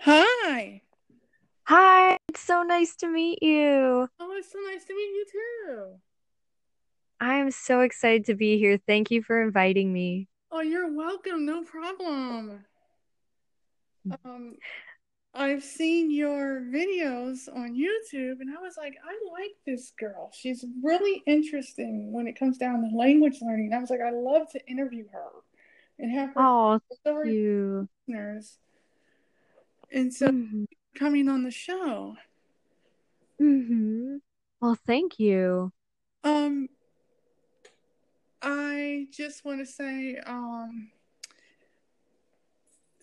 Hi. Hi. It's so nice to meet you. Oh, it's so nice to meet you too. I am so excited to be here. Thank you for inviting me. Oh, you're welcome. No problem. I've seen your videos on YouTube, and I was like, I like this girl. She's really interesting when it comes down to language learning. I was like, I love to interview her and have her listeners. And so, coming on the show. Well, thank you. I just want to say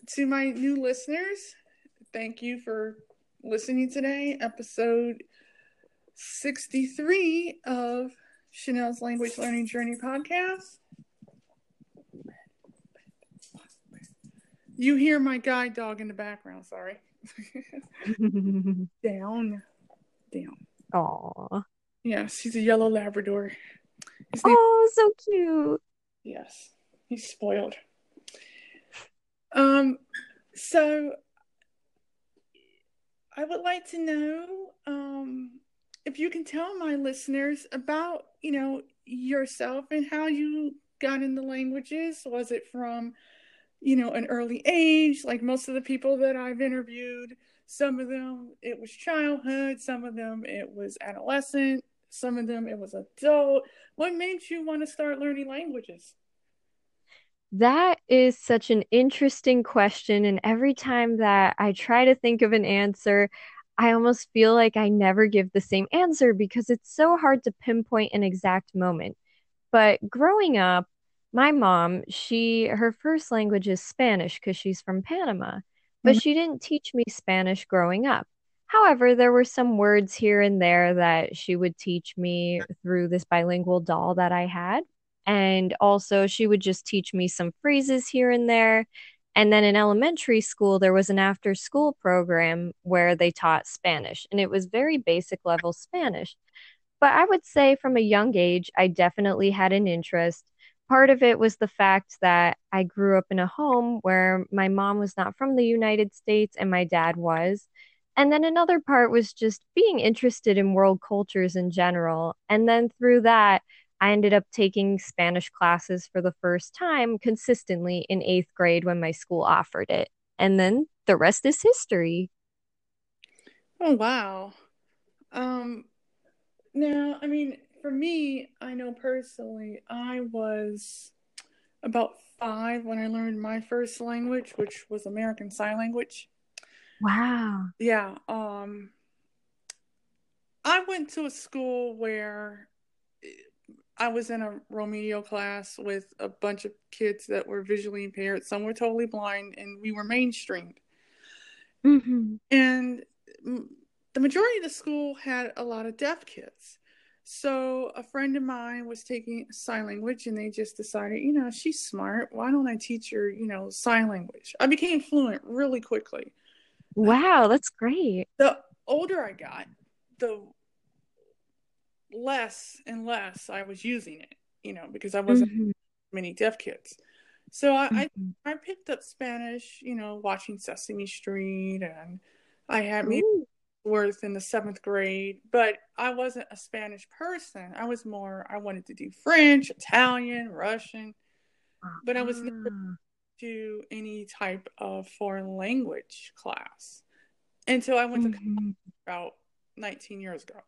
to my new listeners, thank you for listening today. Episode 63 of Chanel's Language Learning Journey podcast. You hear my guide dog in the background, sorry. Down. Aww. Yeah, she's a yellow Labrador. Oh, so cute. Yes, he's spoiled. So I would like to know if you can tell my listeners about, you know, yourself and how you got into languages. Was it from, you know, an early age, like most of the people that I've interviewed? Some of them, it was childhood. Some of them, it was adolescent. Some of them, it was adult. What made you want to start learning languages? That is such an interesting question. And every time that I try to think of an answer, I almost feel like I never give the same answer because it's so hard to pinpoint an exact moment. But growing up, my mom, her first language is Spanish because she's from Panama, but she didn't teach me Spanish growing up. However, there were some words here and there that she would teach me through this bilingual doll that I had. And also she would just teach me some phrases here and there. And then in elementary school, there was an after school program where they taught Spanish, and it was very basic level Spanish. But I would say from a young age, I definitely had an interest. Part of it was the fact that I grew up in a home where my mom was not from the United States and my dad was. And then another part was just being interested in world cultures in general. And then through that, I ended up taking Spanish classes for the first time consistently in 8th grade when my school offered it. And then the rest is history. Oh, wow. Now, I mean, for me, I know personally, I was about 5 when I learned my first language, which was American Sign Language. Wow. Yeah. I went to a school where I was in a remedial class with a bunch of kids that were visually impaired. Some were totally blind, and we were mainstreamed. And the majority of the school had a lot of deaf kids. So a friend of mine was taking sign language, and they just decided, you know, she's smart. Why don't I teach her, you know, sign language? I became fluent really quickly. Wow, that's great. The older I got, the less and less I was using it, you know, because I wasn't many deaf kids. So I picked up Spanish, you know, watching Sesame Street, and I had maybe worth in the 7th grade, but I wasn't a Spanish person. I was more, I wanted to do French, Italian, Russian, but I was never to any type of foreign language class until I went to college about 19 years ago.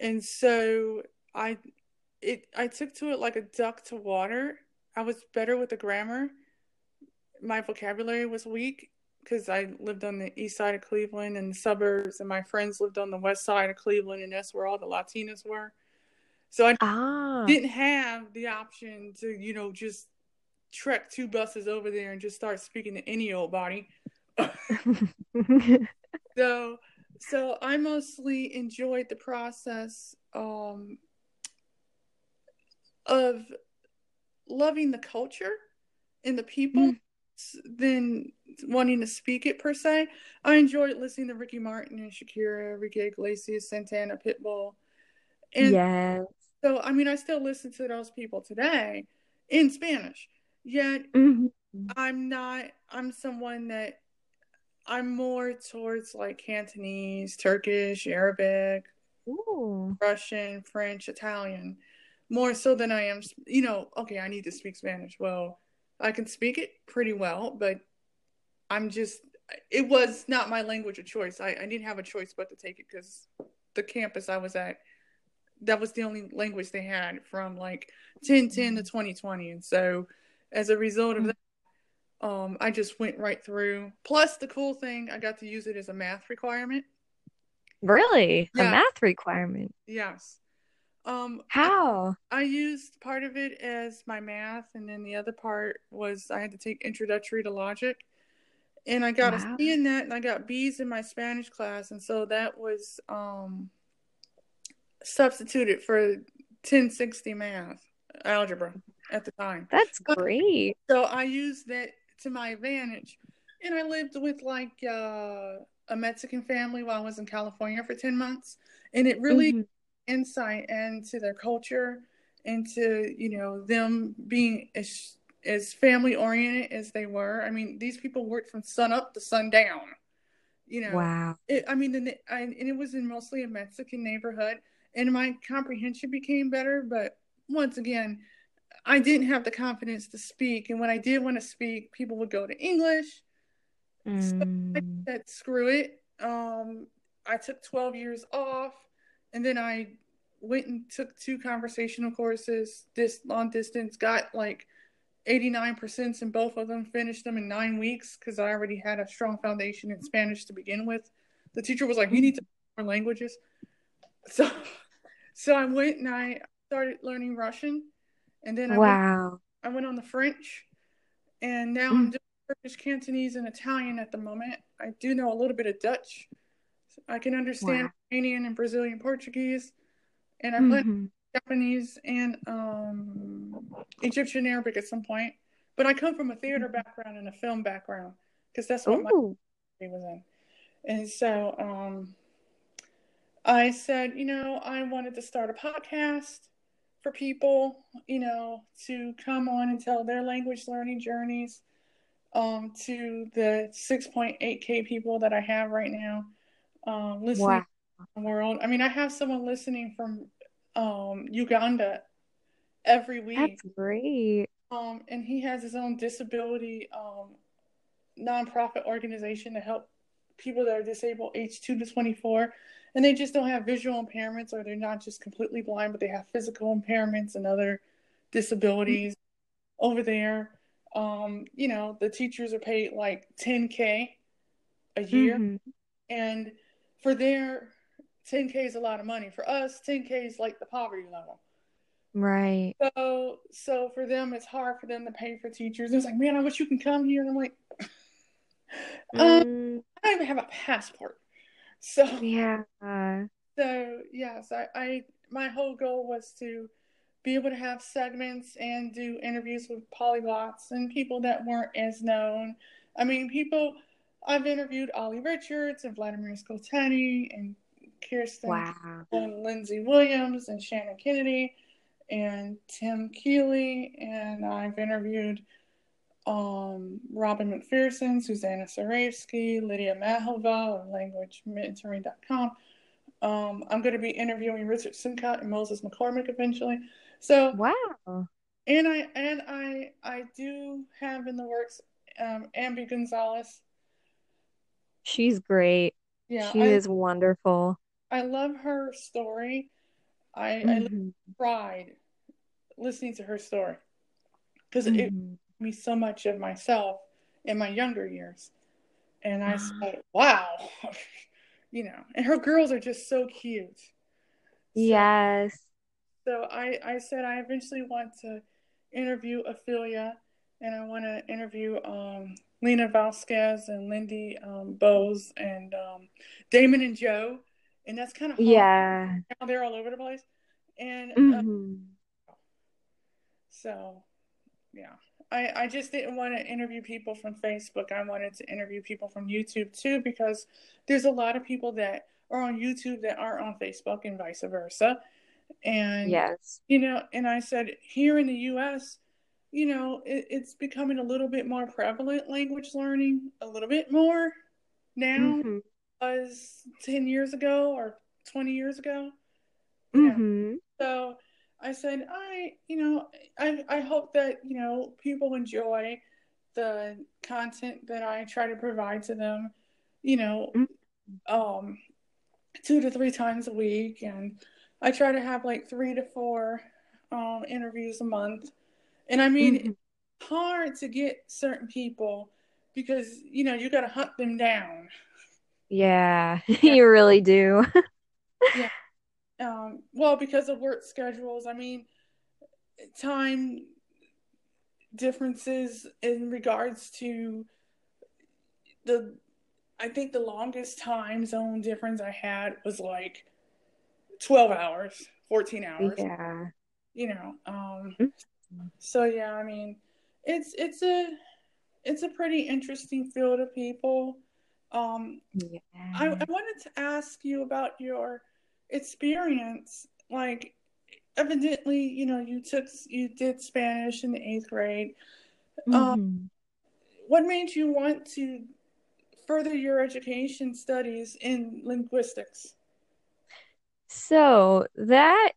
And so I took to it like a duck to water. I was better with the grammar. My vocabulary was weak because I lived on the east side of Cleveland and the suburbs, and my friends lived on the west side of Cleveland, and that's where all the Latinas were. So I didn't have the option to, you know, just trek 2 buses over there and just start speaking to any old body. So I mostly enjoyed the process of loving the culture and the people than wanting to speak it per se. I enjoyed listening to Ricky Martin and Shakira, Ricky Iglesias, Santana, Pitbull. And so, I mean, I still listen to those people today in Spanish. Yet I'm someone that I'm more towards like Cantonese, Turkish, Arabic, ooh, Russian, French, Italian, more so than I am, you know, okay, I need to speak Spanish. Well, I can speak it pretty well, but it was not my language of choice. I didn't have a choice but to take it because the campus I was at, that was the only language they had from like 1010 to 2020. And so as a result of that, I just went right through. Plus the cool thing, I got to use it as a math requirement. Really? Yeah. A math requirement? Yes. How? I used part of it as my math, and then the other part was I had to take Introductory to Logic. And I got a C in that, and I got B's in my Spanish class. And so that was substituted for 1060 math, algebra at the time. That's great. So I used that to my advantage. And I lived with like a Mexican family while I was in California for 10 months. And it really gave insight into their culture, into, you know, them being as family-oriented as they were. I mean, these people worked from sun up to sun down, you know. Wow. And it was in mostly a Mexican neighborhood, and my comprehension became better. But once again, I didn't have the confidence to speak. And when I did want to speak, people would go to English. So I said, screw it. I took 12 years off, and then I went and took 2 conversational courses, this long distance, got like 89% in both of them, finished them in 9 weeks because I already had a strong foundation in Spanish to begin with. The teacher was like, you need to learn more languages. So I went and I started learning Russian, and then I went on the French, and now I'm doing Turkish, Cantonese, and Italian at the moment. I do know a little bit of Dutch. So I can understand Romanian and Brazilian Portuguese, and I've learned Japanese and Egyptian Arabic at some point. But I come from a theater background and a film background because that's what my was in. And so I said, you know, I wanted to start a podcast for people, you know, to come on and tell their language learning journeys to the 6.8K people that I have right now listening from the world. I mean, I have someone listening from Uganda every week. That's great. And he has his own disability nonprofit organization to help people that are disabled age 2 to 24. And they just don't have visual impairments, or they're not just completely blind, but they have physical impairments and other disabilities over there. You know, the teachers are paid like $10K a year. And for their $10K is a lot of money. For us, $10K is like the poverty level. Right. So for them, it's hard for them to pay for teachers. It's like, man, I wish you can come here. And I'm like, I don't even have a passport. So yeah. So my whole goal was to be able to have segments and do interviews with polyglots and people that weren't as known. I mean, I've interviewed Ollie Richards and Vladimir Skoltanyi and Kirsten and Lindsie Williams and Shannon Kennedy and Tim Keeley, and I've interviewed Robin McPherson, Susanna Zaretsky, Lídia Machálková of languagementoring.com. I'm going to be interviewing Richard Simcott and Moses McCormick eventually. So And I do have in the works Ambie Gonzalez. She's great. Yeah, she is wonderful. I love her story. I cried listening to her story because it gave me so much of myself in my younger years. And I said, wow. You know, and her girls are just so cute. Yes. So I said I eventually want to interview Ophelia, and I want to interview Lena Vasquez and Lindy Bowes and Damon and Joe, and that's kind of hard. Yeah, they're all over the place, and so yeah, I just didn't want to interview people from Facebook. I wanted to interview people from YouTube too, because there's a lot of people that are on YouTube that aren't on Facebook, and vice versa. And you know, and I said here in the U.S. you know, it's becoming a little bit more prevalent, language learning, a little bit more now as 10 years ago or 20 years ago. So I said, I hope that, you know, people enjoy the content that I try to provide to them, you know, 2 to 3 times a week. And I try to have like 3 to 4 interviews a month. And I mean, it's hard to get certain people because, you know, you got to hunt them down. Yeah, you really do. Yeah. Well, because of work schedules, I mean, time differences in regards to I think the longest time zone difference I had was like 12 hours, 14 hours. Yeah. You know, so yeah, I mean, it's a pretty interesting field of people. Yeah. I wanted to ask you about your experience. Like, evidently, you know, you did Spanish in the 8th grade. What made you want to further your education studies in linguistics? So that,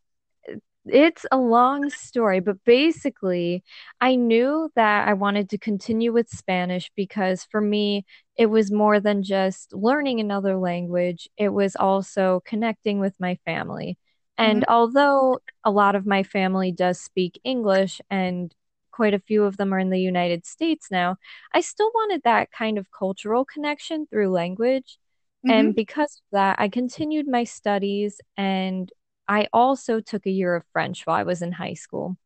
it's a long story, but basically I knew that I wanted to continue with Spanish because for me, it was more than just learning another language. It was also connecting with my family. And although a lot of my family does speak English and quite a few of them are in the United States now, I still wanted that kind of cultural connection through language. And because of that, I continued my studies, and I also took a year of French while I was in high school.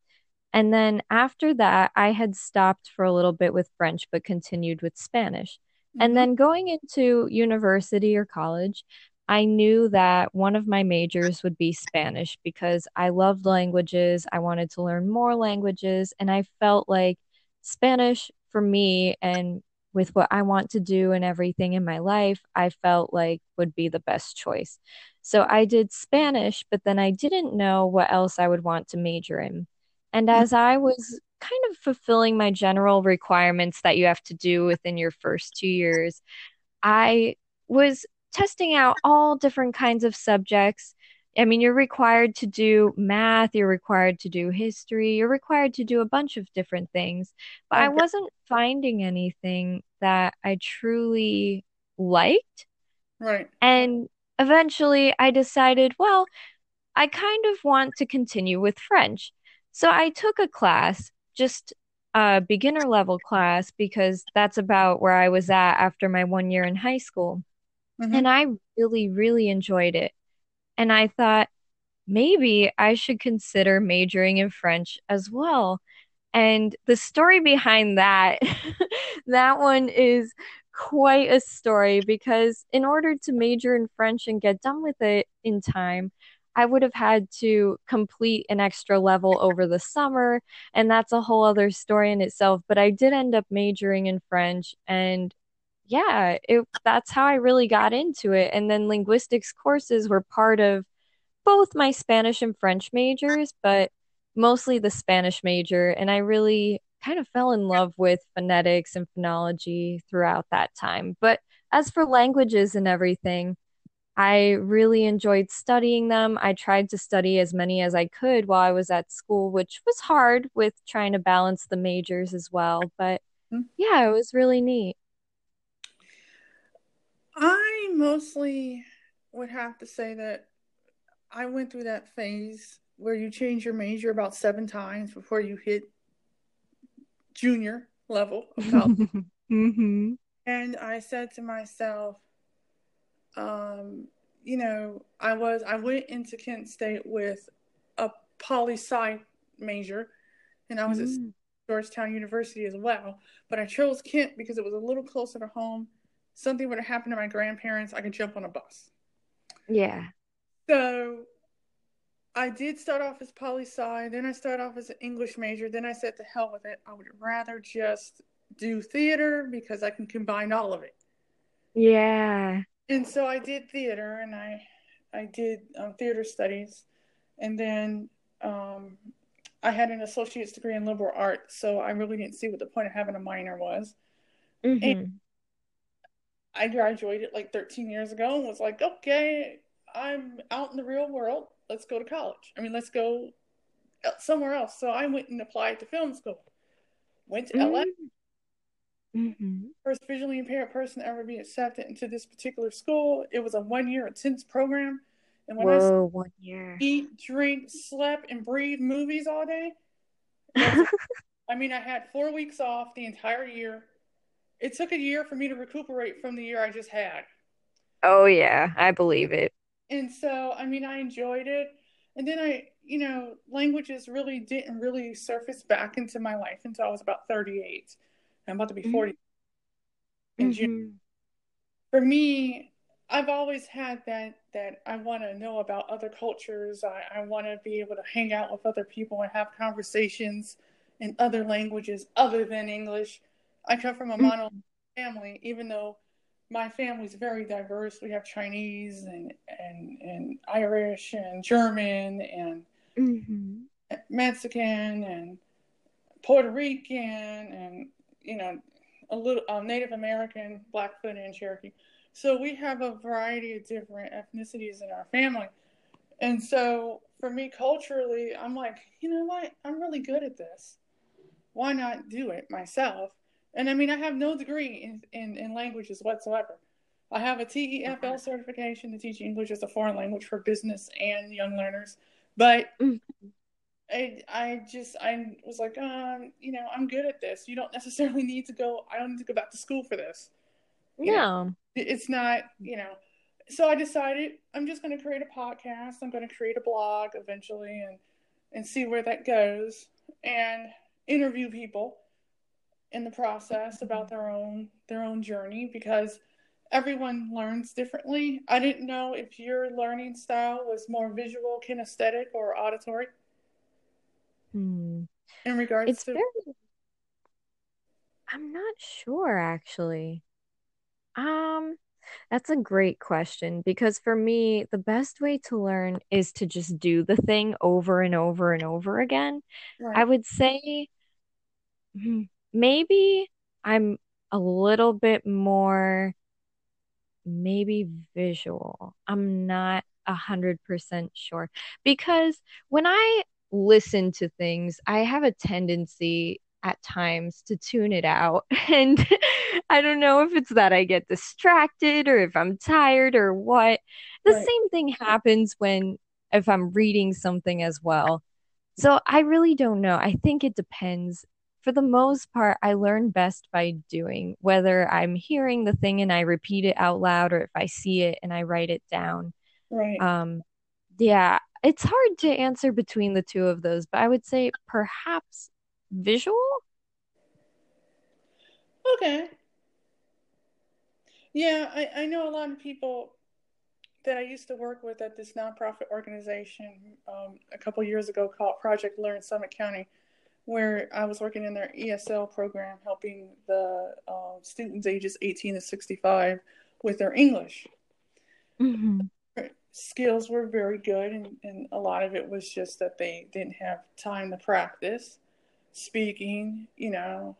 And then after that, I had stopped for a little bit with French, but continued with Spanish. And then going into university or college, I knew that one of my majors would be Spanish because I loved languages. I wanted to learn more languages. And I felt like Spanish for me and with what I want to do and everything in my life, I felt like would be the best choice. So I did Spanish, but then I didn't know what else I would want to major in. And as I was kind of fulfilling my general requirements that you have to do within your first 2 years, I was testing out all different kinds of subjects. I mean, you're required to do math, you're required to do history, you're required to do a bunch of different things. But I wasn't finding anything that I truly liked. Right. And eventually I decided, well, I kind of want to continue with French. So I took a class, just a beginner level class, because that's about where I was at after my 1 year in high school. And I really, really enjoyed it. And I thought, maybe I should consider majoring in French as well. And the story behind that, that one is quite a story, because in order to major in French and get done with it in time, I would have had to complete an extra level over the summer. And that's a whole other story in itself. But I did end up majoring in French, and yeah, that's how I really got into it. And then linguistics courses were part of both my Spanish and French majors, but mostly the Spanish major. And I really kind of fell in love with phonetics and phonology throughout that time. But as for languages and everything, I really enjoyed studying them. I tried to study as many as I could while I was at school, which was hard with trying to balance the majors as well. But yeah, it was really neat. I mostly would have to say that I went through that phase where you change your major about 7 times before you hit junior level of college. And I said to myself, you know, I went into Kent State with a poli-sci major, and I was at Georgetown University as well. But I chose Kent because it was a little closer to home. Something would have happened to my grandparents, I could jump on a bus. Yeah. So I did start off as poli-sci, then I started off as an English major, then I said to hell with it. I would rather just do theater because I can combine all of it. Yeah. And so I did theater, and I did theater studies. And then I had an associate's degree in liberal arts, so I really didn't see what the point of having a minor was. Mm-hmm. And I graduated like 13 years ago and was like, okay, I'm out in the real world. Let's go to college. I mean, let's go somewhere else. So I went and applied to film school. Went to LA. Mm-hmm. First visually impaired person to ever be accepted into this particular school. It was a 1-year intense program. And when I 1 year. Eat, drink, slept, and breathe movies all day. I mean, I had 4 weeks off the entire year. It took a year for me to recuperate from the year I just had. Oh, yeah. I believe it. And so, I mean, I enjoyed it. And then I, you know, languages really didn't really surface back into my life until I was about 38. I'm about to be 40 in June. For me, I've always had that I want to know about other cultures. I want to be able to hang out with other people and have conversations in other languages other than English. I come from a mono family, even though my family's very diverse. We have Chinese and Irish and German and Mexican and Puerto Rican and, you know, a little Native American, Blackfoot and Cherokee. So we have a variety of different ethnicities in our family. And so for me, culturally, I'm like, you know what? I'm really good at this. Why not do it myself? And I mean, I have no degree in languages whatsoever. I have a TEFL certification to teach English as a foreign language for business and young learners. But I was like, you know, I'm good at this. You don't necessarily need to go. I don't need to go back to school for this. You know, it's not, you know. So I decided I'm just going to create a podcast. I'm going to create a blog eventually and see where that goes and interview people in the process about their own journey, because everyone learns differently. I didn't know if your learning style was more visual, kinesthetic, or auditory. In regards it's to... Very... I'm not sure, actually. That's a great question, because for me, the best way to learn is to just do the thing over and over and over again. Right. I would say maybe I'm a little bit more maybe visual. I'm not 100% sure, because when I listen to things, I have a tendency at times to tune it out. And I don't know if it's that I get distracted or if I'm tired or what. The same thing happens if I'm reading something as well. So I really don't know. I think it depends. For the most part, I learn best by doing, whether I'm hearing the thing and I repeat it out loud or if I see it and I write it down. Right. Yeah, it's hard to answer between the two of those, but I would say perhaps visual. Okay. Yeah, I know a lot of people that I used to work with at this nonprofit organization a couple years ago called Project Learn Summit County, where I was working in their ESL program, helping the students ages 18 to 65 with their English. Skills were very good, and a lot of it was just that they didn't have time to practice speaking, you know,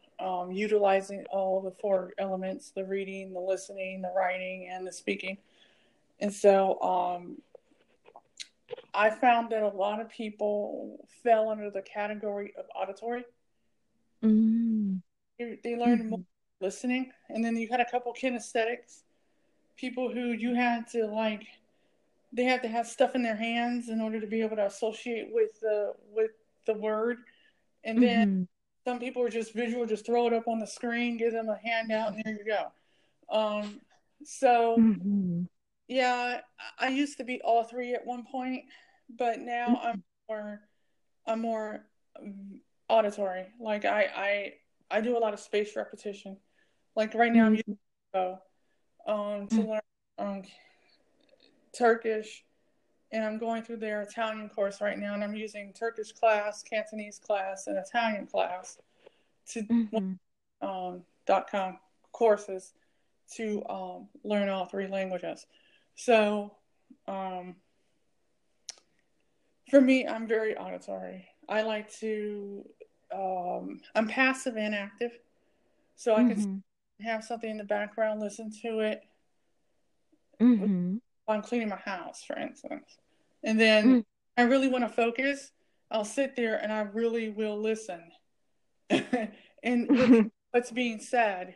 utilizing all the four elements, the reading, the listening, the writing, and the speaking. And so I found that a lot of people fell under the category of auditory. They learned more listening. And then you had a couple kinesthetics, people who you had to like, they had to have stuff in their hands in order to be able to associate with the word. And then some people are just visual, just throw it up on the screen, give them a handout, and there you go. Yeah, I used to be all three at one point, but now I'm more auditory. Like I do a lot of spaced repetition. Like right now, I'm using Duolingo, to learn Turkish, and I'm going through their Italian course right now, and I'm using Turkish class, Cantonese class, and Italian class to .com courses to learn all three languages. So, for me, I'm very auditory. I like to, I'm passive and active. So I can have something in the background, listen to it while I'm cleaning my house, for instance. And then I really want to focus. I'll sit there and I really will listen. And what's being said.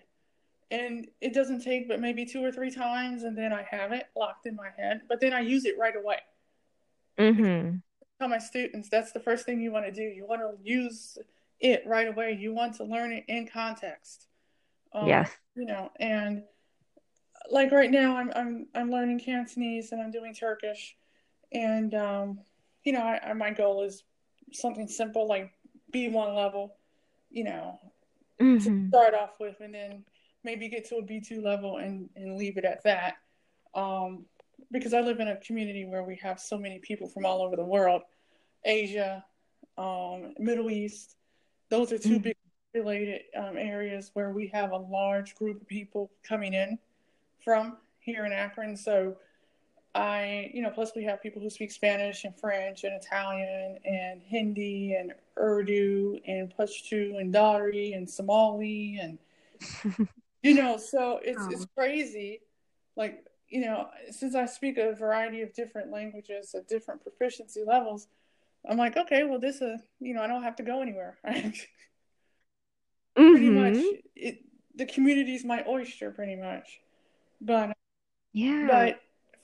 And it doesn't take but maybe 2 or 3 times, and then I have it locked in my head. But then I use it right away. I tell my students, that's the first thing you want to do. You want to use it right away. You want to learn it in context. Yes. You know, and like right now, I'm learning Cantonese and I'm doing Turkish, and you know, my goal is something simple like B1 level, you know, to start off with, and then maybe get to a B2 level and leave it at that. Because I live in a community where we have so many people from all over the world, Asia, Middle East. Those are 2 big related areas where we have a large group of people coming in from here in Akron. So you know, plus we have people who speak Spanish and French and Italian and Hindi and Urdu and Pashto and Dari and Somali and, you know, so it's crazy. Like, you know, since I speak a variety of different languages at different proficiency levels, I'm like, okay, well, this is, you know, I don't have to go anywhere. Pretty much, the community's my oyster, pretty much. But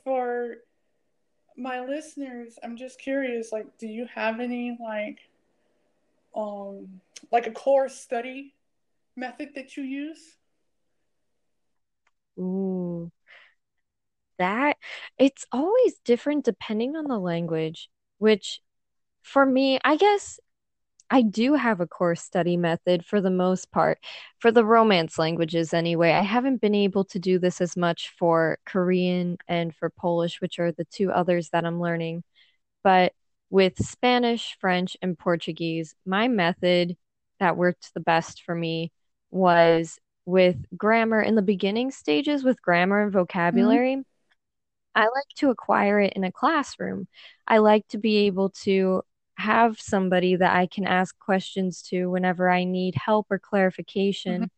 for my listeners, I'm just curious, like, do you have any, like a core study method that you use? Ooh. That it's always different depending on the language, which for me, I guess I do have a core study method for the most part, for the Romance languages anyway. I haven't been able to do this as much for Korean and for Polish, which are the 2 others that I'm learning. But with Spanish, French, and Portuguese, my method that worked the best for me was with grammar in the beginning stages, with grammar and vocabulary. I like to acquire it in a classroom. I like to be able to have somebody that I can ask questions to whenever I need help or clarification.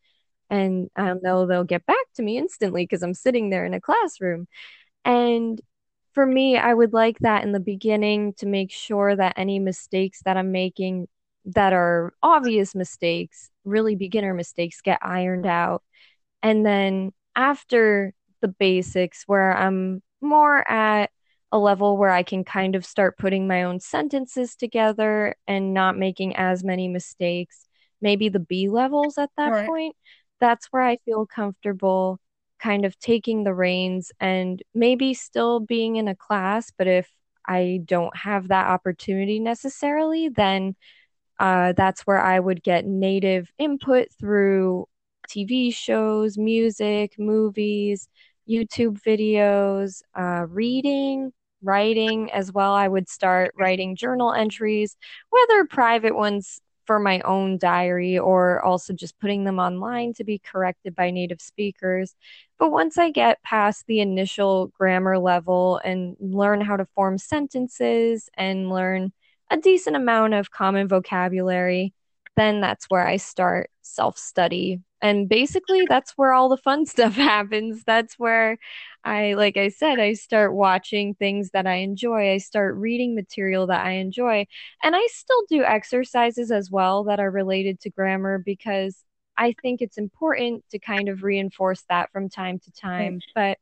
And I know they'll get back to me instantly because I'm sitting there in a classroom. And for me, I would like that in the beginning to make sure that any mistakes that I'm making that are obvious mistakes, really beginner mistakes, get ironed out. And then after the basics, where I'm more at a level where I can kind of start putting my own sentences together and not making as many mistakes, maybe the B levels at that point, that's where I feel comfortable kind of taking the reins and maybe still being in a class. But if I don't have that opportunity necessarily, then that's where I would get native input through TV shows, music, movies, YouTube videos, reading, writing as well. I would start writing journal entries, whether private ones for my own diary or also just putting them online to be corrected by native speakers. But once I get past the initial grammar level and learn how to form sentences and learn a decent amount of common vocabulary, then that's where I start self-study. And basically, that's where all the fun stuff happens. That's where like I said, I start watching things that I enjoy. I start reading material that I enjoy. And I still do exercises as well that are related to grammar because I think it's important to kind of reinforce that from time to time. But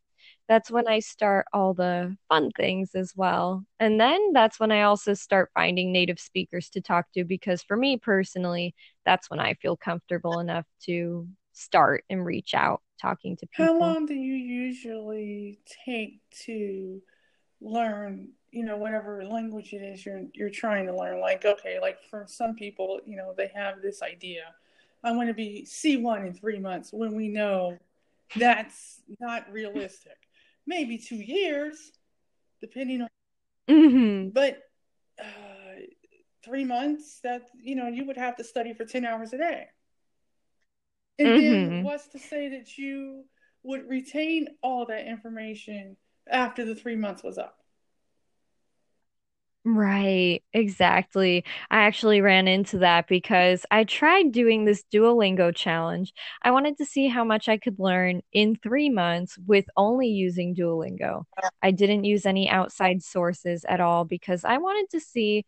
that's when I start all the fun things as well. And then that's when I also start finding native speakers to talk to, because for me personally, that's when I feel comfortable enough to start and reach out talking to people. How long do you usually take to learn, you know, whatever language it is you're trying to learn? Like, okay, like for some people, you know, they have this idea, I want to be C1 in 3 months, when we know that's not realistic. Maybe 2 years, depending on, but 3 months, that, you know, you would have to study for 10 hours a day. And then what's to say that you would retain all that information after the 3 months was up? Right, exactly. I actually ran into that because I tried doing this Duolingo challenge. I wanted to see how much I could learn in 3 months with only using Duolingo. I didn't use any outside sources at all because I wanted to see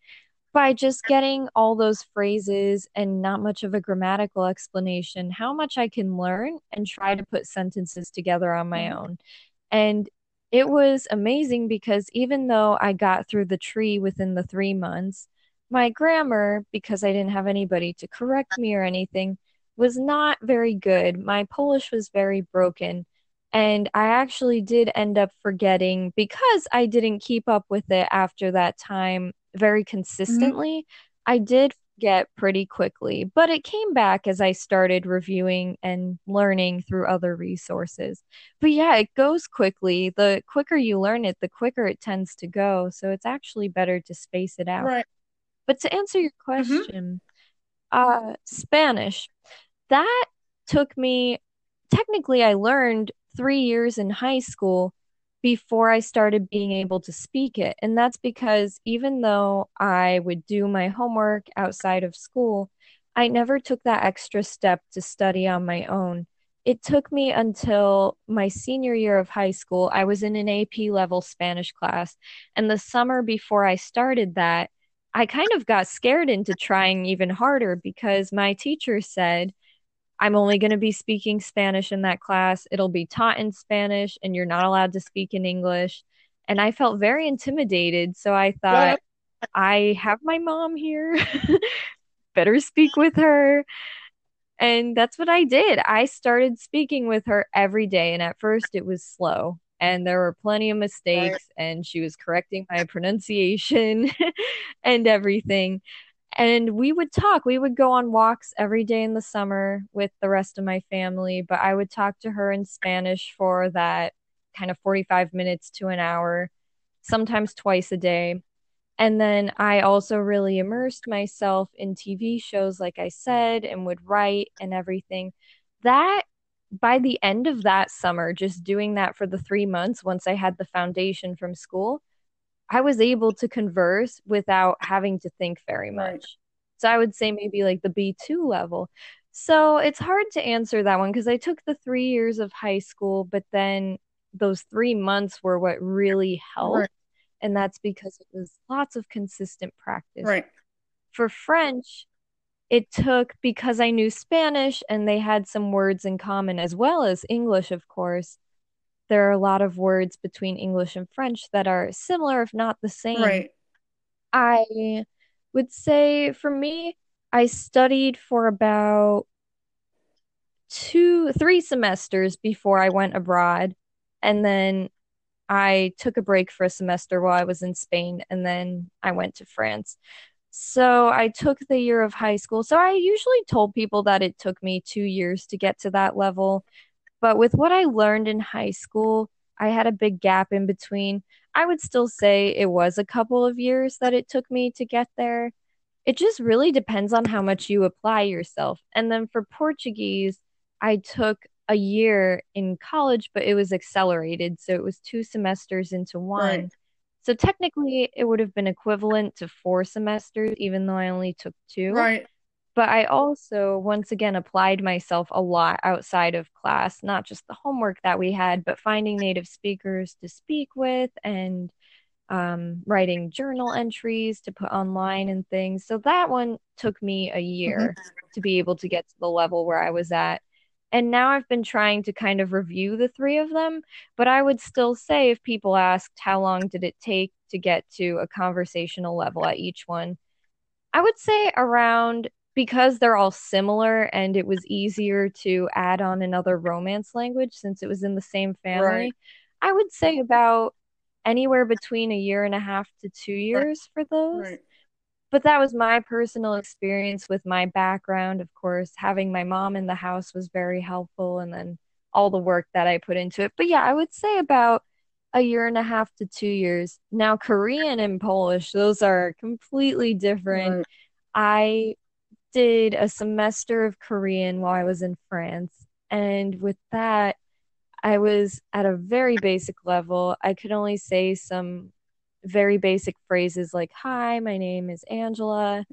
by just getting all those phrases and not much of a grammatical explanation, how much I can learn and try to put sentences together on my own. And it was amazing because even though I got through the tree within the 3 months, my grammar, because I didn't have anybody to correct me or anything, was not very good. My Polish was very broken. And I actually did end up forgetting because I didn't keep up with it after that time very consistently. Mm-hmm. I did forget pretty quickly, but it came back as I started reviewing and learning through other resources. But yeah, it goes quickly. The quicker you learn it, the quicker it tends to go. So it's actually better to space it out. Right. But to answer your question, Spanish, that took me, technically I learned 3 years in high school before I started being able to speak it. And that's because even though I would do my homework outside of school, I never took that extra step to study on my own. It took me until my senior year of high school. I was in an AP level Spanish class. And the summer before I started that, I kind of got scared into trying even harder because my teacher said, I'm only going to be speaking Spanish in that class. It'll be taught in Spanish and you're not allowed to speak in English. And I felt very intimidated. So I thought, I have my mom here. Better speak with her. And that's what I did. I started speaking with her every day. And at first it was slow and there were plenty of mistakes and she was correcting my pronunciation and everything. And we would talk. We would go on walks every day in the summer with the rest of my family. But I would talk to her in Spanish for that kind of 45 minutes to an hour, sometimes twice a day. And then I also really immersed myself in TV shows, like I said, and would write and everything. That, by the end of that summer, just doing that for the 3 months, once I had the foundation from school, I was able to converse without having to think very much. So I would say maybe like the B2 level. So it's hard to answer that one because I took the 3 years of high school, but then those 3 months were what really helped. Right. And that's because it was lots of consistent practice. Right. For French, it took, because I knew Spanish and they had some words in common as well as English, of course. There are a lot of words between English and French that are similar, if not the same. Right. I would say for me, I studied for about 2-3 semesters before I went abroad. And then I took a break for a semester while I was in Spain. And then I went to France. So I took the year of high school. So I usually told people that it took me 2 years to get to that level. But with what I learned in high school, I had a big gap in between. I would still say it was a couple of years that it took me to get there. It just really depends on how much you apply yourself. And then for Portuguese, I took a year in college, but it was accelerated. So it was 2 semesters into one. Right. So technically, it would have been equivalent to 4 semesters, even though I only took 2. Right. But I also, once again, applied myself a lot outside of class, not just the homework that we had, but finding native speakers to speak with and writing journal entries to put online and things. So that one took me a year to be able to get to the level where I was at. And now I've been trying to kind of review the 3 of them. But I would still say if people asked how long did it take to get to a conversational level at each one, I would say around... because they're all similar and it was easier to add on another Romance language since it was in the same family, right. I would say about anywhere between a year and a half to 2 years for those. Right. But that was my personal experience with my background. Of course, having my mom in the house was very helpful and then all the work that I put into it. But yeah, I would say about a year and a half to 2 years. Now, Korean and Polish, those are completely different. Right. I did a semester of Korean while I was in France. And with that, I was at a very basic level. I could only say some very basic phrases like, hi, my name is Angela,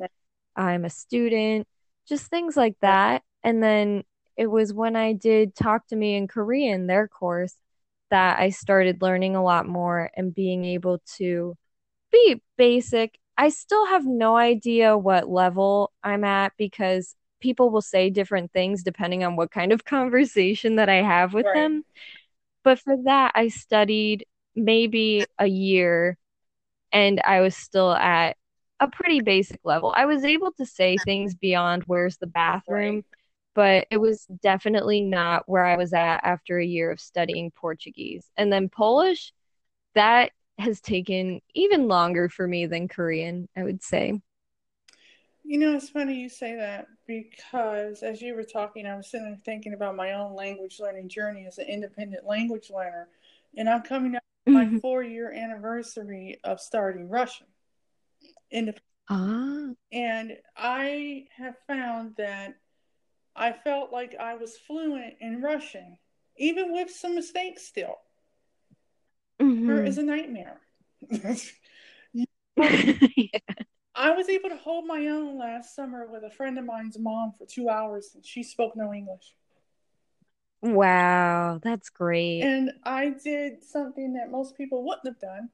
I'm a student, just things like that. And then it was when I did Talk to Me in Korean, their course, that I started learning a lot more and being able to be basic. I still have no idea what level I'm at because people will say different things depending on what kind of conversation that I have with them. But for that, I studied maybe a year and I was still at a pretty basic level. I was able to say things beyond where's the bathroom, but it was definitely not where I was at after a year of studying Portuguese. And then Polish, that has taken even longer for me than Korean, I would say. You know, it's funny you say that because as you were talking, I was sitting there thinking about my own language learning journey as an independent language learner. And I'm coming up with my 4-year anniversary of starting Russian. And I have found that I felt like I was fluent in Russian, even with some mistakes still. There is a nightmare. I was able to hold my own last summer with a friend of mine's mom for 2 hours, and she spoke no English. Wow, that's great. And I did something that most people wouldn't have done.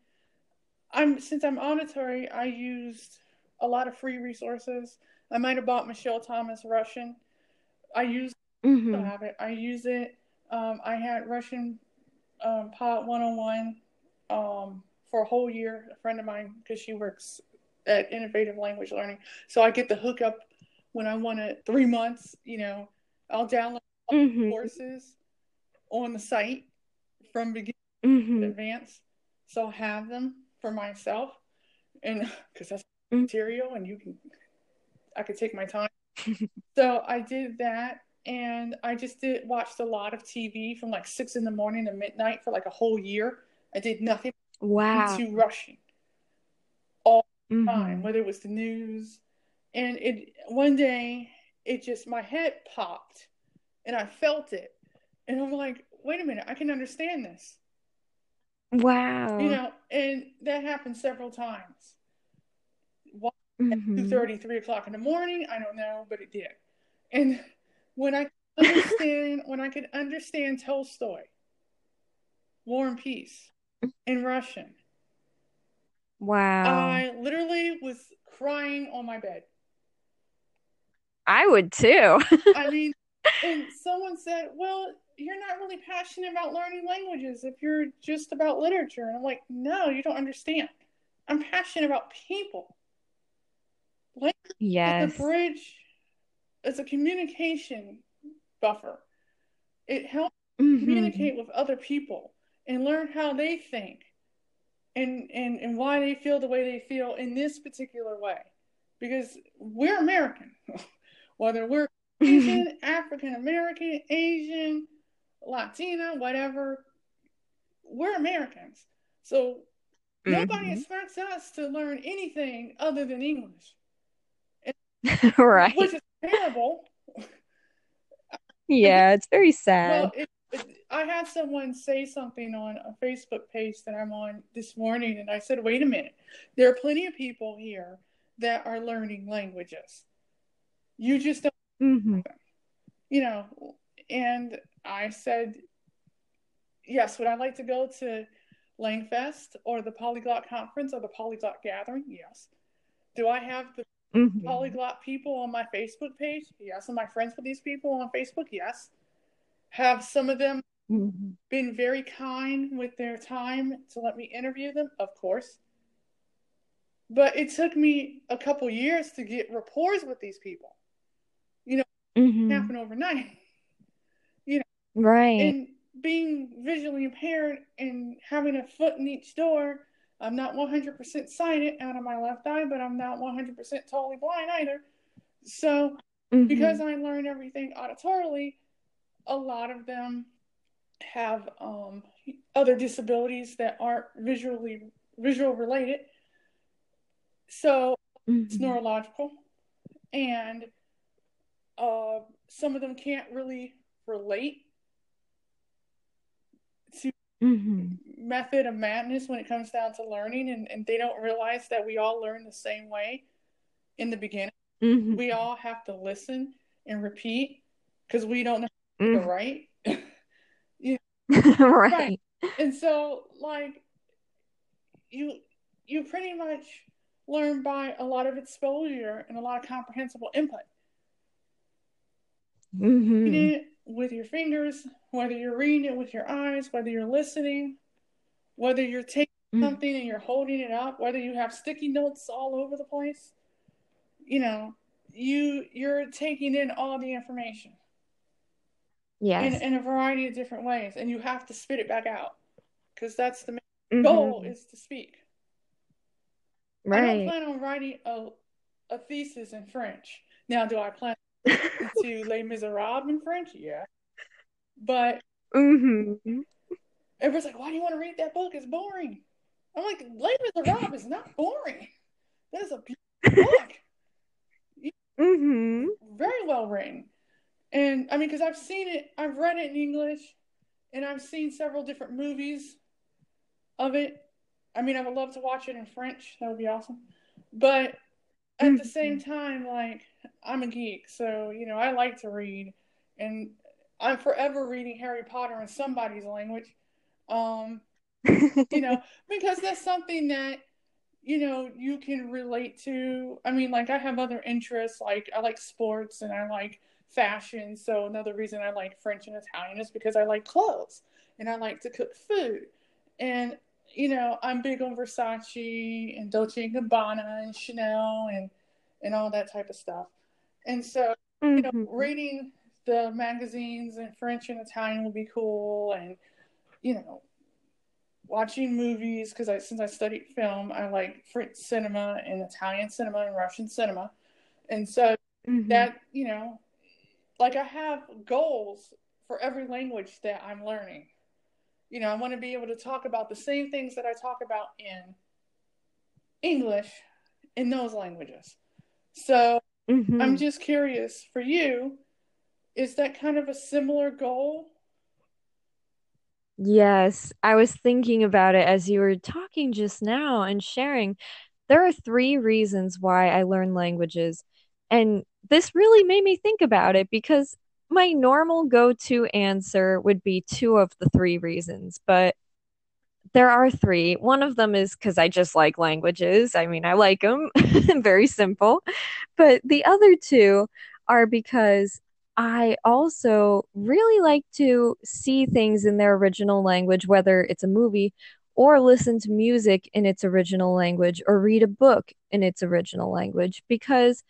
Since I'm auditory, I used a lot of free resources. I might have bought Michel Thomas Russian. I use it. I had Russian Pod 101 for a whole year. A friend of mine, because she works at Innovative Language Learning, so I get the hookup when I want to. 3 months, you know, I'll download all the courses on the site from beginning to advanced, so I'll have them for myself, and because that's material, and I could take my time. So I did that, and I just watched a lot of TV from like 6 a.m. to midnight for like a whole year. I did nothing to Russian all the time, whether it was the news, and one day it just, my head popped and I felt it, and I'm like, wait a minute, I can understand this. Wow. You know, and that happened several times. At 2:30, 3 o'clock in the morning, I don't know, but it did. And when I could understand Tolstoy, War and Peace, in Russian, wow, I literally was crying on my bed. I would too. I mean, and someone said, well, you're not really passionate about learning languages if you're just about literature. And I'm like, no, you don't understand. I'm passionate about people. Language is a bridge. It's a communication buffer. It helps communicate with other people and learn how they think and why they feel the way they feel in this particular way. Because we're American. Whether we're Asian, African American, Asian, Latina, whatever, we're Americans. So nobody expects us to learn anything other than English. Right. Which is terrible. Yeah, it's very sad. Well, I had someone say something on a Facebook page that I'm on this morning, and I said, wait a minute. There are plenty of people here that are learning languages. You just don't know them. You know, and I said, yes, would I like to go to Langfest or the Polyglot Conference or the Polyglot Gathering? Yes. Do I have the polyglot people on my Facebook page? Yes. Am I friends with these people on Facebook? Yes. Have some of them been very kind with their time to let me interview them? Of course. But it took me a couple years to get rapport with these people. You know, it happened overnight. You know, right. And being visually impaired and having a foot in each door, I'm not 100% sighted out of my left eye, but I'm not 100% totally blind either. So because I learn everything auditorily, a lot of them have other disabilities that aren't visual related. So it's neurological. And some of them can't really relate to method of madness when it comes down to learning, and they don't realize that we all learn the same way in the beginning. Mm-hmm. We all have to listen and repeat because we don't know how to write. You know? Right. And so, like, you pretty much learn by a lot of exposure and a lot of comprehensible input. Mm-hmm. You did it with your fingers, whether you're reading it with your eyes, whether you're listening, whether you're taking something and you're holding it up, whether you have sticky notes all over the place. You know, you're taking in all the information. Yes. In a variety of different ways, and you have to spit it back out because that's the main goal, is to speak. Right. I don't plan on writing a thesis in French. Now, do I plan to Les Miserables in French? Yeah. But everybody's like, why do you want to read that book? It's boring. I'm like, Les Miserables is not boring. That is a beautiful book. Very well written. And I mean, because I've seen it, I've read it in English, and I've seen several different movies of it. I mean, I would love to watch it in French. That would be awesome. But at the same time, like, I'm a geek, so, you know, I like to read, and I'm forever reading Harry Potter in somebody's language, you know, because that's something that, you know, you can relate to. I mean, like, I have other interests, like, I like sports, and I like fashion, so another reason I like French and Italian is because I like clothes, and I like to cook food, and, you know, I'm big on Versace and Dolce & Gabbana and Chanel and all that type of stuff. And so, you know, reading the magazines in French and Italian would be cool. And, you know, watching movies, because since I studied film, I like French cinema and Italian cinema and Russian cinema. And so that, you know, like, I have goals for every language that I'm learning. You know, I want to be able to talk about the same things that I talk about in English in those languages. So I'm just curious, for you, is that kind of a similar goal? Yes, I was thinking about it as you were talking just now and sharing. There are three reasons why I learn languages. And this really made me think about it, because my normal go-to answer would be two of the three reasons, but there are three. One of them is because I just like languages. I mean, I like them. Very simple. But the other two are because I also really like to see things in their original language, whether it's a movie or listen to music in its original language or read a book in its original language, because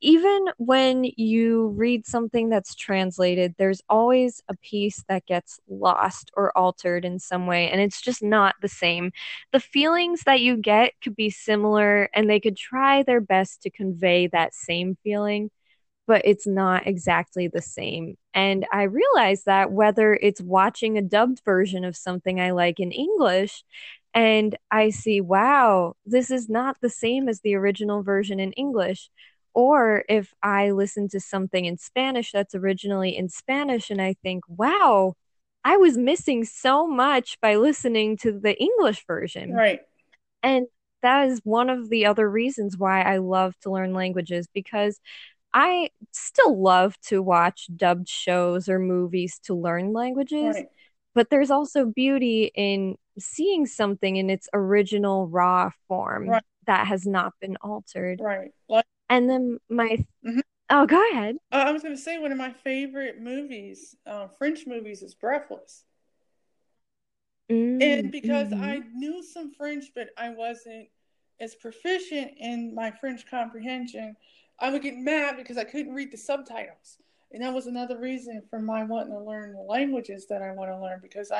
even when you read something that's translated, there's always a piece that gets lost or altered in some way, and it's just not the same. The feelings that you get could be similar, and they could try their best to convey that same feeling, but it's not exactly the same. And I realize that whether it's watching a dubbed version of something I like in English, and I see, wow, this is not the same as the original version in English. Or if I listen to something in Spanish that's originally in Spanish and I think, wow, I was missing so much by listening to the English version. Right. And that is one of the other reasons why I love to learn languages, because I still love to watch dubbed shows or movies to learn languages. Right. But there's also beauty in seeing something in its original raw form that has not been altered. Right. And then my... Oh, go ahead. I was going to say, one of my favorite movies, French movies, is Breathless. And because I knew some French, but I wasn't as proficient in my French comprehension, I would get mad because I couldn't read the subtitles. And that was another reason for my wanting to learn the languages that I want to learn, because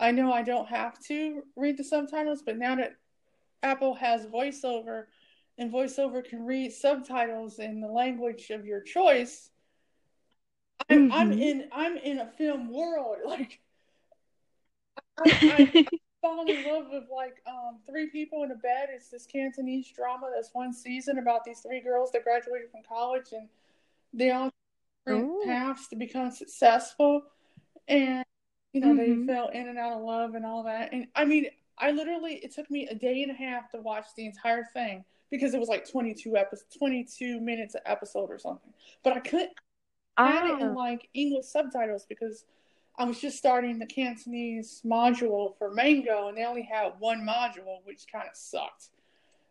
I know I don't have to read the subtitles, but now that Apple has VoiceOver, and VoiceOver can read subtitles in the language of your choice, I'm in a film world. Like, I fall in love with, like, Three People in a Bed. It's this Cantonese drama that's one season about these three girls that graduated from college, and they all have different paths to become successful. And you know, mm-hmm. they fell in and out of love and all that. And I mean, I literally, it took me a day and a half to watch the entire thing because it was like 22 minutes an episode or something. But I couldn't add it in like English subtitles because I was just starting the Cantonese module for Mango and they only had one module, which kind of sucked.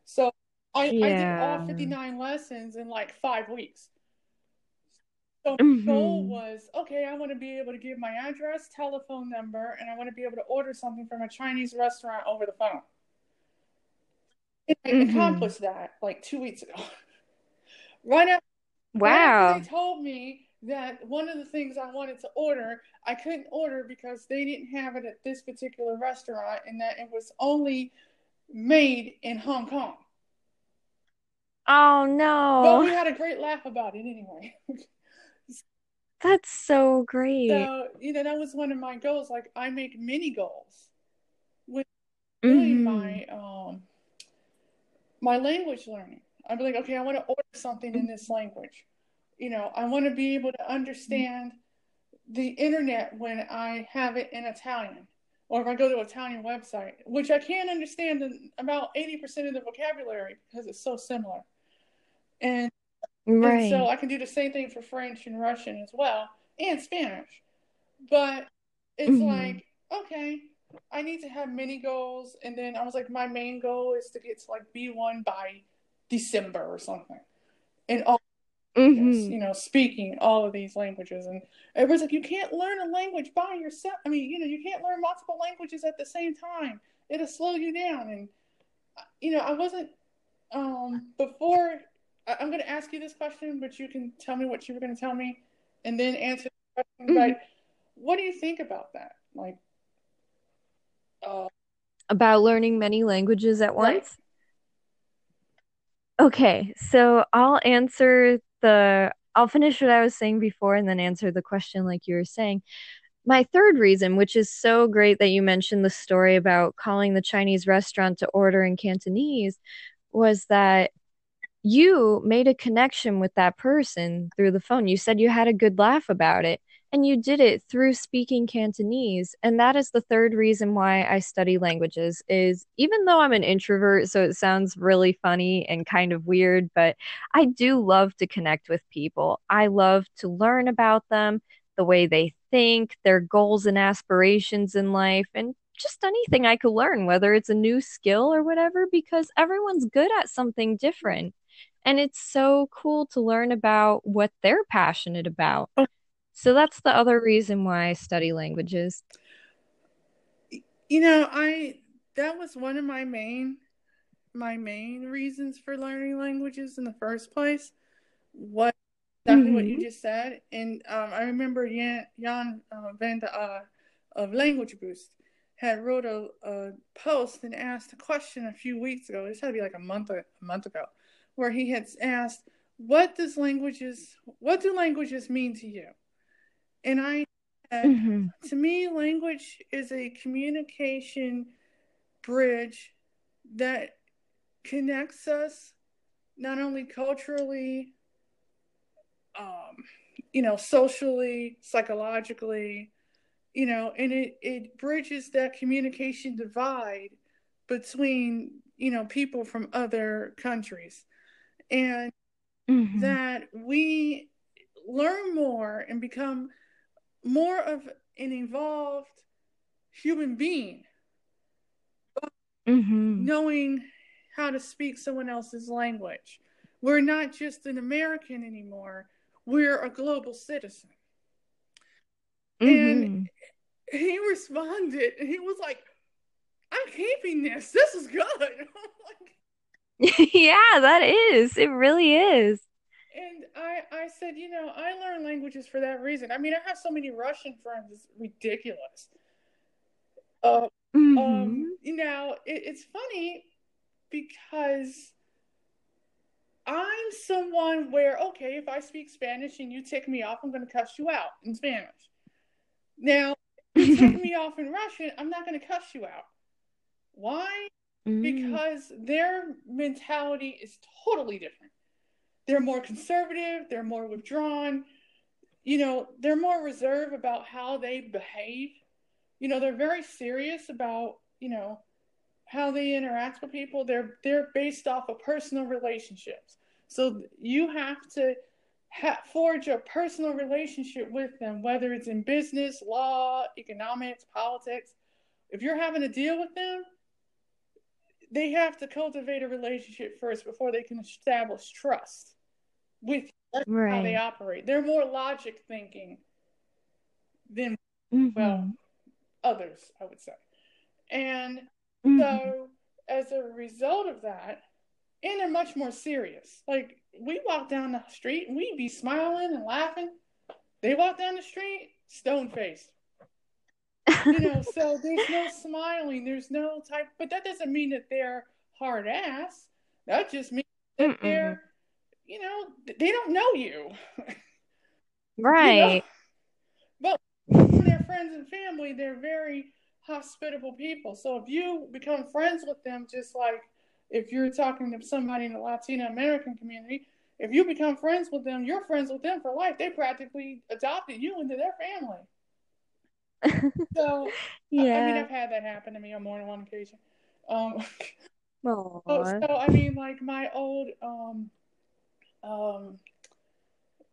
So I did all 59 lessons in like 5 weeks. So my goal was, okay, I want to be able to give my address, telephone number, and I want to be able to order something from a Chinese restaurant over the phone. And I accomplished that like 2 weeks ago. Right after they told me that one of the things I wanted to order, I couldn't order because they didn't have it at this particular restaurant and that it was only made in Hong Kong. Oh, no. But we had a great laugh about it anyway. That's so great. So, you know, that was one of my goals. Like, I make mini goals with doing my language learning. I'm like, okay, I want to order something in this language. You know, I want to be able to understand the internet when I have it in Italian, or if I go to an Italian website, which I can't understand about 80% of the vocabulary because it's so similar. And so I can do the same thing for French and Russian as well, and Spanish. But it's like, okay, I need to have mini goals. And then I was like, my main goal is to get to like B1 by December or something. And all, you know, speaking all of these languages. And everybody's like, you can't learn a language by yourself. I mean, you know, you can't learn multiple languages at the same time. It'll slow you down. And, you know, I wasn't, before... I'm going to ask you this question, but you can tell me what you were going to tell me and then answer the question. Like, what do you think about that? Like, about learning many languages at once? Okay, so I'll finish what I was saying before and then answer the question like you were saying. My third reason, which is so great that you mentioned the story about calling the Chinese restaurant to order in Cantonese, was that you made a connection with that person through the phone. You said you had a good laugh about it, and you did it through speaking Cantonese. And that is the third reason why I study languages is even though I'm an introvert, so it sounds really funny and kind of weird, but I do love to connect with people. I love to learn about them, the way they think, their goals and aspirations in life, and just anything I could learn, whether it's a new skill or whatever, because everyone's good at something different. And it's so cool to learn about what they're passionate about. So that's the other reason why I study languages. You know, that was one of my main reasons for learning languages in the first place. What exactly what you just said. And I remember Jan van de of Language Boost had wrote a post and asked a question a few weeks ago. This had to be like a month ago, where he had asked, what do languages mean to you? And I said, to me, language is a communication bridge that connects us not only culturally, you know, socially, psychologically, you know, and it bridges that communication divide between, you know, people from other countries. And that we learn more and become more of an evolved human being by knowing how to speak someone else's language. We're not just an American anymore. We're a global citizen. And he responded, and he was like, I'm keeping this. This is good. Yeah, that is. It really is. And I said, you know, I learn languages for that reason. I mean, I have so many Russian friends. It's ridiculous. You know, it's funny because I'm someone where, okay, if I speak Spanish and you tick me off, I'm going to cuss you out in Spanish. Now, if you tick me off in Russian, I'm not going to cuss you out. Why? Because their mentality is totally different. They're more conservative. They're more withdrawn. You know, they're more reserved about how they behave. you know, they're very serious about, you know, how they interact with people. They're based off of personal relationships. So you have to forge a personal relationship with them, whether it's in business, law, economics, politics. If you're having to deal with them, they have to cultivate a relationship first before they can establish trust with you. That's right. How they operate. They're more logic thinking than, well, others, I would say. And so as a result of that, and they're much more serious. Like, we walk down the street and we'd be smiling and laughing. They walk down the street, stone-faced. You know, so there's no smiling. There's no type. But that doesn't mean that they're hard ass. That just means that they're, you know, they don't know you. Right. You know? But when they're friends and family, they're very hospitable people. So if you become friends with them, just like, if you're talking to somebody in the Latino American community, if you become friends with them, you're friends with them for life. They practically adopted you into their family. So, yeah. I mean, I've had that happen to me on more than one occasion. So, I mean, like my old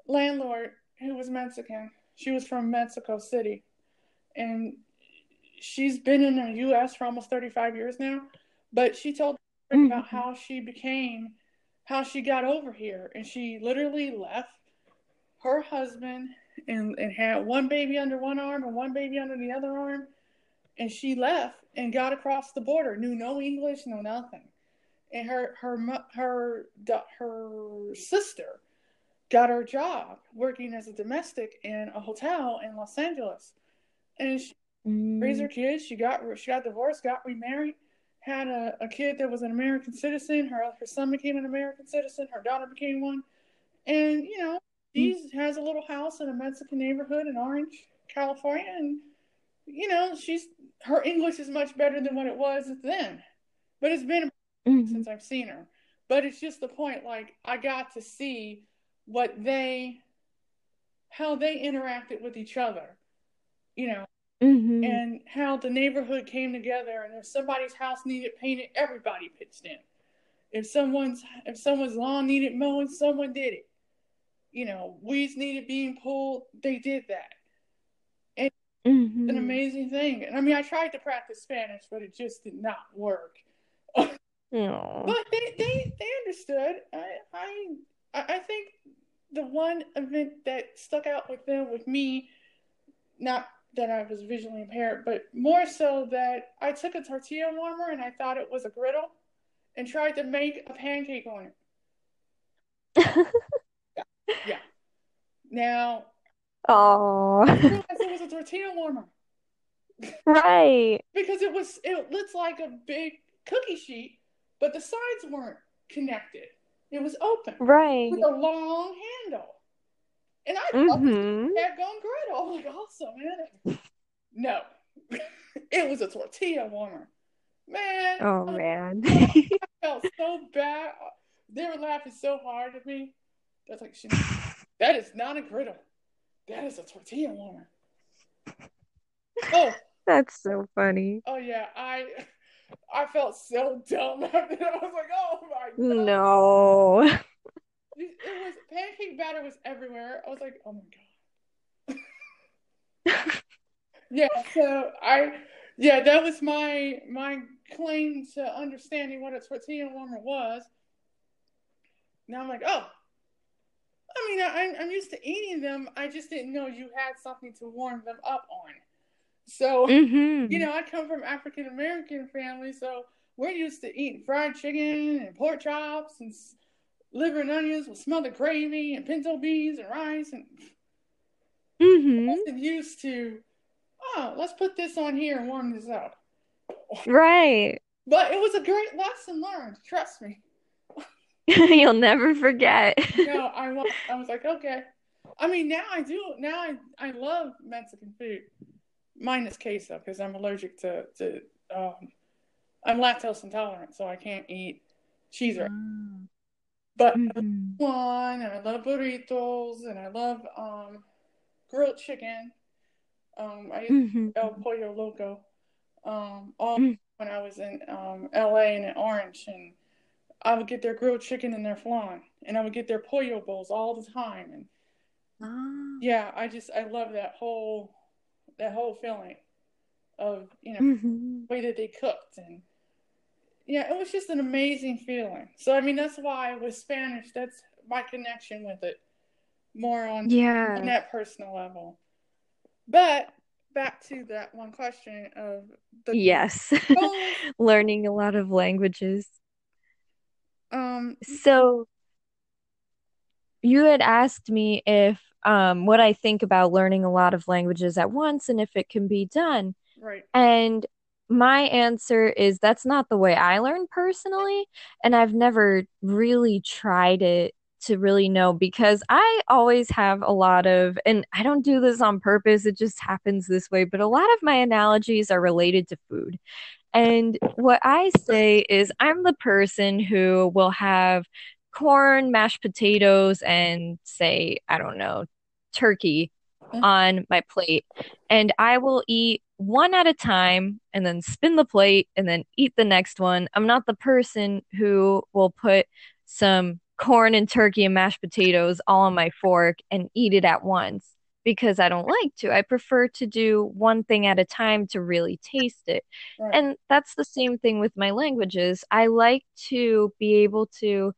landlord who was Mexican, she was from Mexico City. And she's been in the U.S. for almost 35 years now. But she told about how she got over here, and she literally left her husband and had one baby under one arm and one baby under the other arm, and she left and got across the border, knew no English, no nothing. And her sister got her job working as a domestic in a hotel in Los Angeles, and she raised her kids. She got divorced, got remarried, had a kid that was an American citizen. Her son became an American citizen. Her daughter became one. And, you know, she has a little house in a Mexican neighborhood in Orange, California. And, you know, her English is much better than what it was then. But it's been since I've seen her. But it's just the point, like, I got to see how they interacted with each other, you know. And how the neighborhood came together, and if somebody's house needed painted, everybody pitched in. If someone's lawn needed mowing, someone did it. You know, weeds needed being pulled, they did that. And it's an amazing thing. And I mean, I tried to practice Spanish, but it just did not work. But they understood. I think the one event that stuck out with me, not that I was visually impaired, but more so that I took a tortilla warmer and I thought it was a griddle and tried to make a pancake on it. Yeah. Now, I realized it was a tortilla warmer. Right. Because it looked like a big cookie sheet, but the sides weren't connected. It was open. Right. With a long handle. And I love that gone griddle. Like, awesome, man. No. It was a tortilla warmer. Man. Oh, man. I felt so bad. They were laughing so hard at me. That's like, that is not a griddle. That is a tortilla warmer. Oh. That's so funny. Oh, yeah. I felt so dumb after that. I was like, oh, my God. No. It was pancake batter was everywhere. I was like, oh my God. Yeah, so that was my claim to understanding what a tortilla warmer was. Now I'm like, oh, I mean, I'm used to eating them. I just didn't know you had something to warm them up on. So, you know, I come from African American family, so we're used to eating fried chicken and pork chops and liver and onions with smothered gravy and pinto beans and rice, and I wasn't used to, let's put this on here and warm this up. Right. But it was a great lesson learned, trust me. You'll never forget. No, I was like, okay. I mean, now I do. Now I love Mexican food, minus queso, because I'm allergic to I'm lactose intolerant, so I can't eat cheese or But I love one, and I love burritos, and I love grilled chicken. I used to El Pollo Loco when I was in LA and in Orange, and I would get their grilled chicken and their flan, and I would get their pollo bowls all the time. And yeah, I love that whole feeling of, you know, the way that they cooked. And yeah, it was just an amazing feeling. So, I mean, that's why with Spanish, that's my connection with it, more on that personal level. But back to that one question of the learning a lot of languages. So you had asked me if what I think about learning a lot of languages at once and if it can be done. Right. And my answer is that's not the way I learn personally, and I've never really tried it to really know, because I always have a lot of, and I don't do this on purpose, it just happens this way, but a lot of my analogies are related to food. And what I say is I'm the person who will have corn, mashed potatoes, and say, I don't know, turkey on my plate. And I will eat one at a time and then spin the plate and then eat the next one. I'm not the person who will put some corn and turkey and mashed potatoes all on my fork and eat it at once, because I don't like to. I prefer to do one thing at a time to really taste it. Right. And that's the same thing with my languages. I like to be able to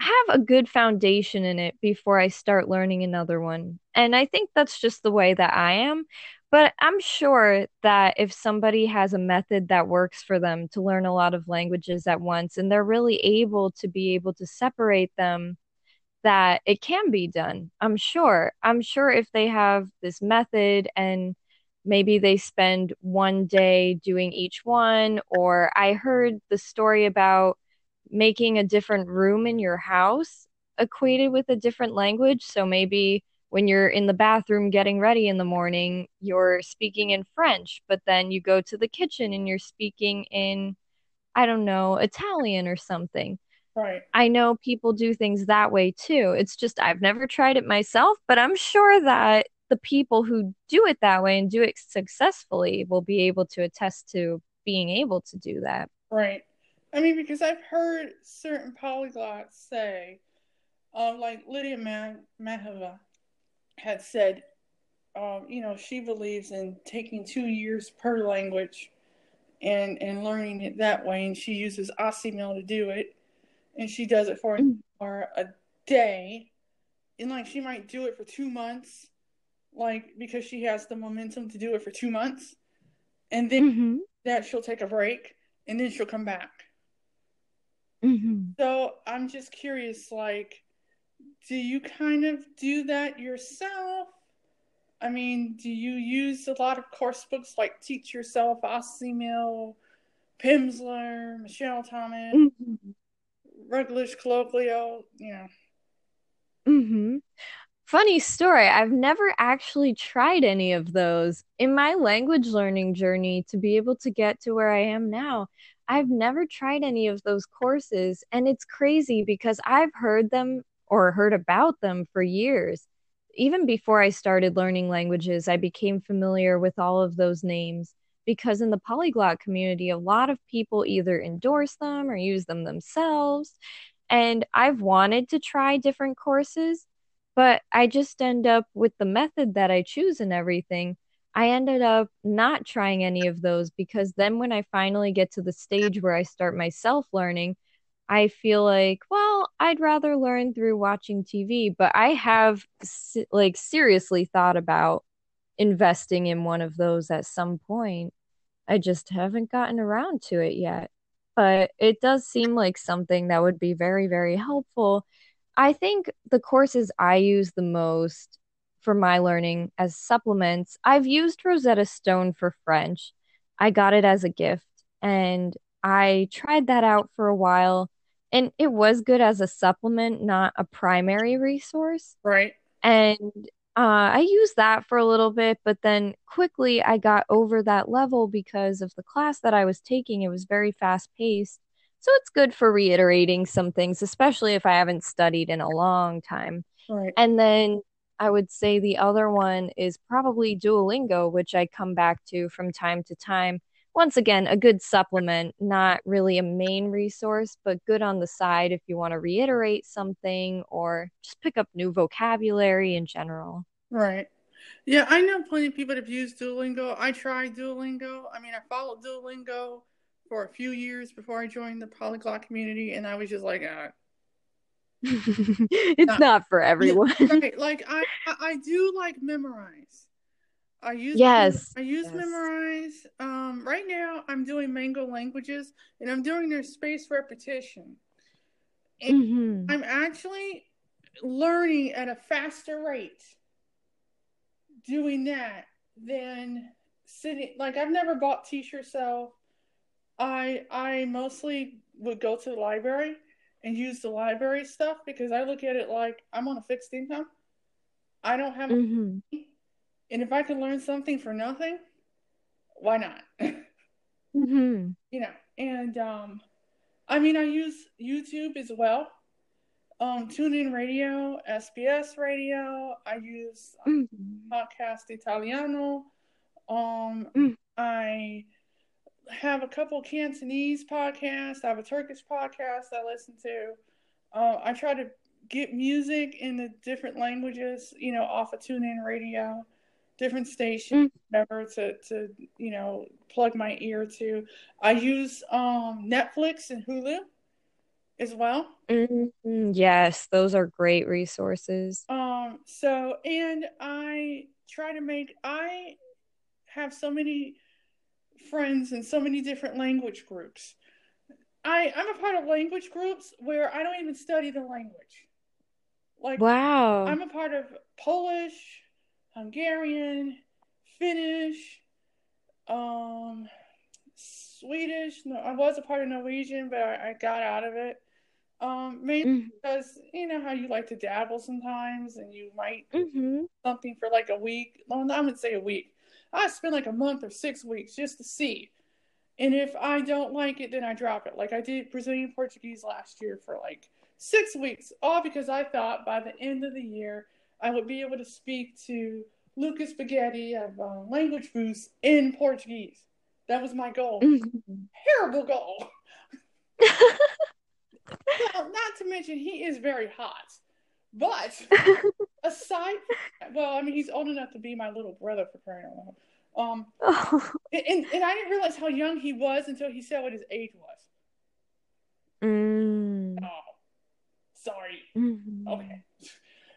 have a good foundation in it before I start learning another one. And I think that's just the way that I am. But I'm sure that if somebody has a method that works for them to learn a lot of languages at once, and they're really able to separate them, that it can be done. I'm sure if they have this method and maybe they spend one day doing each one, or I heard the story about making a different room in your house equated with a different language. So maybe when you're in the bathroom getting ready in the morning, you're speaking in French, but then you go to the kitchen and you're speaking in, I don't know, Italian or something. Right. I know people do things that way too. It's just I've never tried it myself, but I'm sure that the people who do it that way and do it successfully will be able to attest to being able to do that. Right. I mean, because I've heard certain polyglots say, like Lídia Machálková had said, you know, she believes in taking 2 years per language and learning it that way. And she uses Assimil to do it. And she does it for a day. And, like, she might do it for 2 months, like, because she has the momentum to do it for 2 months. And then that she'll take a break, and then she'll come back. So I'm just curious, like, do you kind of do that yourself? I mean, do you use a lot of course books like Teach Yourself, Assimil, Pimsleur, Michel Thomas? Regular colloquial, you know. Funny story. I've never actually tried any of those. In my language learning journey to be able to get to where I am now, I've never tried any of those courses. And it's crazy because I've heard them or heard about them for years. Even before I started learning languages, I became familiar with all of those names. Because in the polyglot community, a lot of people either endorse them or use them themselves. And I've wanted to try different courses, but I just end up with the method that I choose and everything. I ended up not trying any of those because then when I finally get to the stage where I start myself learning, I feel like, well, I'd rather learn through watching TV, but I have like seriously thought about investing in one of those at some point. I just haven't gotten around to it yet, but it does seem like something that would be very, very helpful. I think the courses I use the most for my learning as supplements, I've used Rosetta Stone for French. I got it as a gift, and I tried that out for a while, and it was good as a supplement, not a primary resource. Right. And I used that for a little bit, but then quickly I got over that level because of the class that I was taking. It was very fast paced. So it's good for reiterating some things, especially if I haven't studied in a long time. Right. And then I would say the other one is probably Duolingo, which I come back to from time to time. Once again, a good supplement, not really a main resource, but good on the side if you want to reiterate something or just pick up new vocabulary in general. Right. Yeah, I know plenty of people that have used Duolingo. I tried Duolingo. I mean, I followed Duolingo for a few years before I joined the polyglot community, and I was just like, it's not for everyone. Right. Like I do like Memorize. I use Memorize. Right now I'm doing Mango Languages, and I'm doing their spaced repetition. And I'm actually learning at a faster rate doing that than sitting. Like, I've never bought t-shirts, so I mostly would go to the library and use the library stuff, because I look at it like I'm on a fixed income. I don't have money. And if I can learn something for nothing, why not? You know, and I mean, I use YouTube as well. TuneIn Radio, SBS Radio. I use Podcast Italiano. I have a couple Cantonese podcasts. I have a Turkish podcast I listen to. I try to get music in the different languages, you know, off of TuneIn Radio, different stations, whatever, to you know, plug my ear to. I use Netflix and Hulu as well. Yes, those are great resources. So, and I try to make, I have so many friends in so many different language groups. I'm a part of language groups where I don't even study the language. Like, wow. I'm a part of Polish, Hungarian, Finnish, Swedish. No, I was a part of Norwegian, but I got out of it. Mainly because, you know, how you like to dabble sometimes, and you might do something for like a week. Well, I would say a week. I spend like a month or 6 weeks just to see. And if I don't like it, then I drop it. Like I did Brazilian Portuguese last year for like 6 weeks, all because I thought by the end of the year, I would be able to speak to Lucas Spaghetti of Language Boost in Portuguese. That was my goal. Terrible goal. Well, not to mention he is very hot. But aside from that, well, I mean, he's old enough to be my little brother for crying out loud. And I didn't realize how young he was until he said what his age was. Oh, sorry. Okay.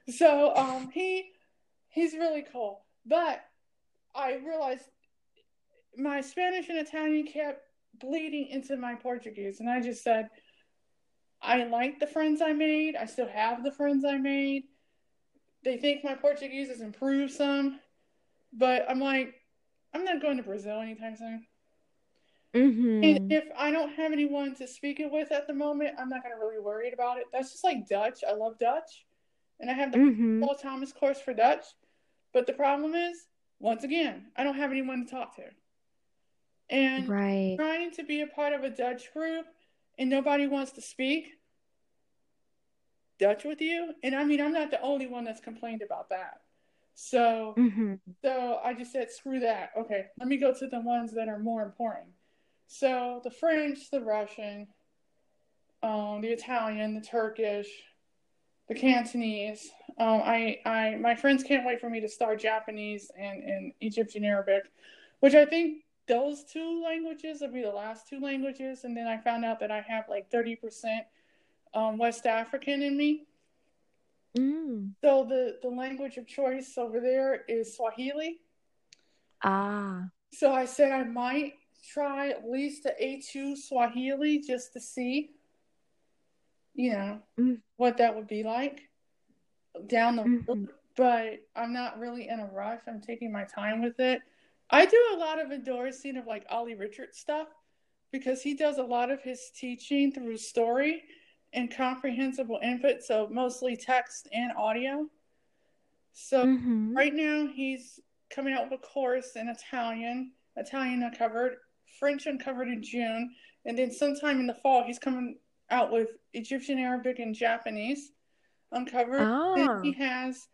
So he's really cool. But I realized my Spanish and Italian kept bleeding into my Portuguese, and I just said, I like the friends I made. I still have the friends I made. They think my Portuguese has improved some. But I'm like, I'm not going to Brazil anytime soon. And if I don't have anyone to speak it with at the moment, I'm not going to really worry about it. That's just like Dutch. I love Dutch. And I have the Michel Thomas course for Dutch. But the problem is, once again, I don't have anyone to talk to. And trying to be a part of a Dutch group, and nobody wants to speak Dutch with you. And I mean, I'm not the only one that's complained about that. So, so I just said, screw that. Okay, let me go to the ones that are more important. So the French, the Russian, the Italian, the Turkish, the Cantonese. I my friends can't wait for me to start Japanese and Egyptian Arabic, which I think those two languages would be the last two languages. And then I found out that I have like 30% West African in me. So the language of choice over there is Swahili. So I said I might try at least the A2 Swahili just to see, you know, what that would be like down the road. But I'm not really in a rush. I'm taking my time with it. I do a lot of endorsing of like Ollie Richards stuff, because he does a lot of his teaching through story and comprehensible input, so mostly text and audio. So right now he's coming out with a course in Italian Uncovered, French Uncovered in June, and then sometime in the fall he's coming out with Egyptian Arabic and Japanese Uncovered. Then he has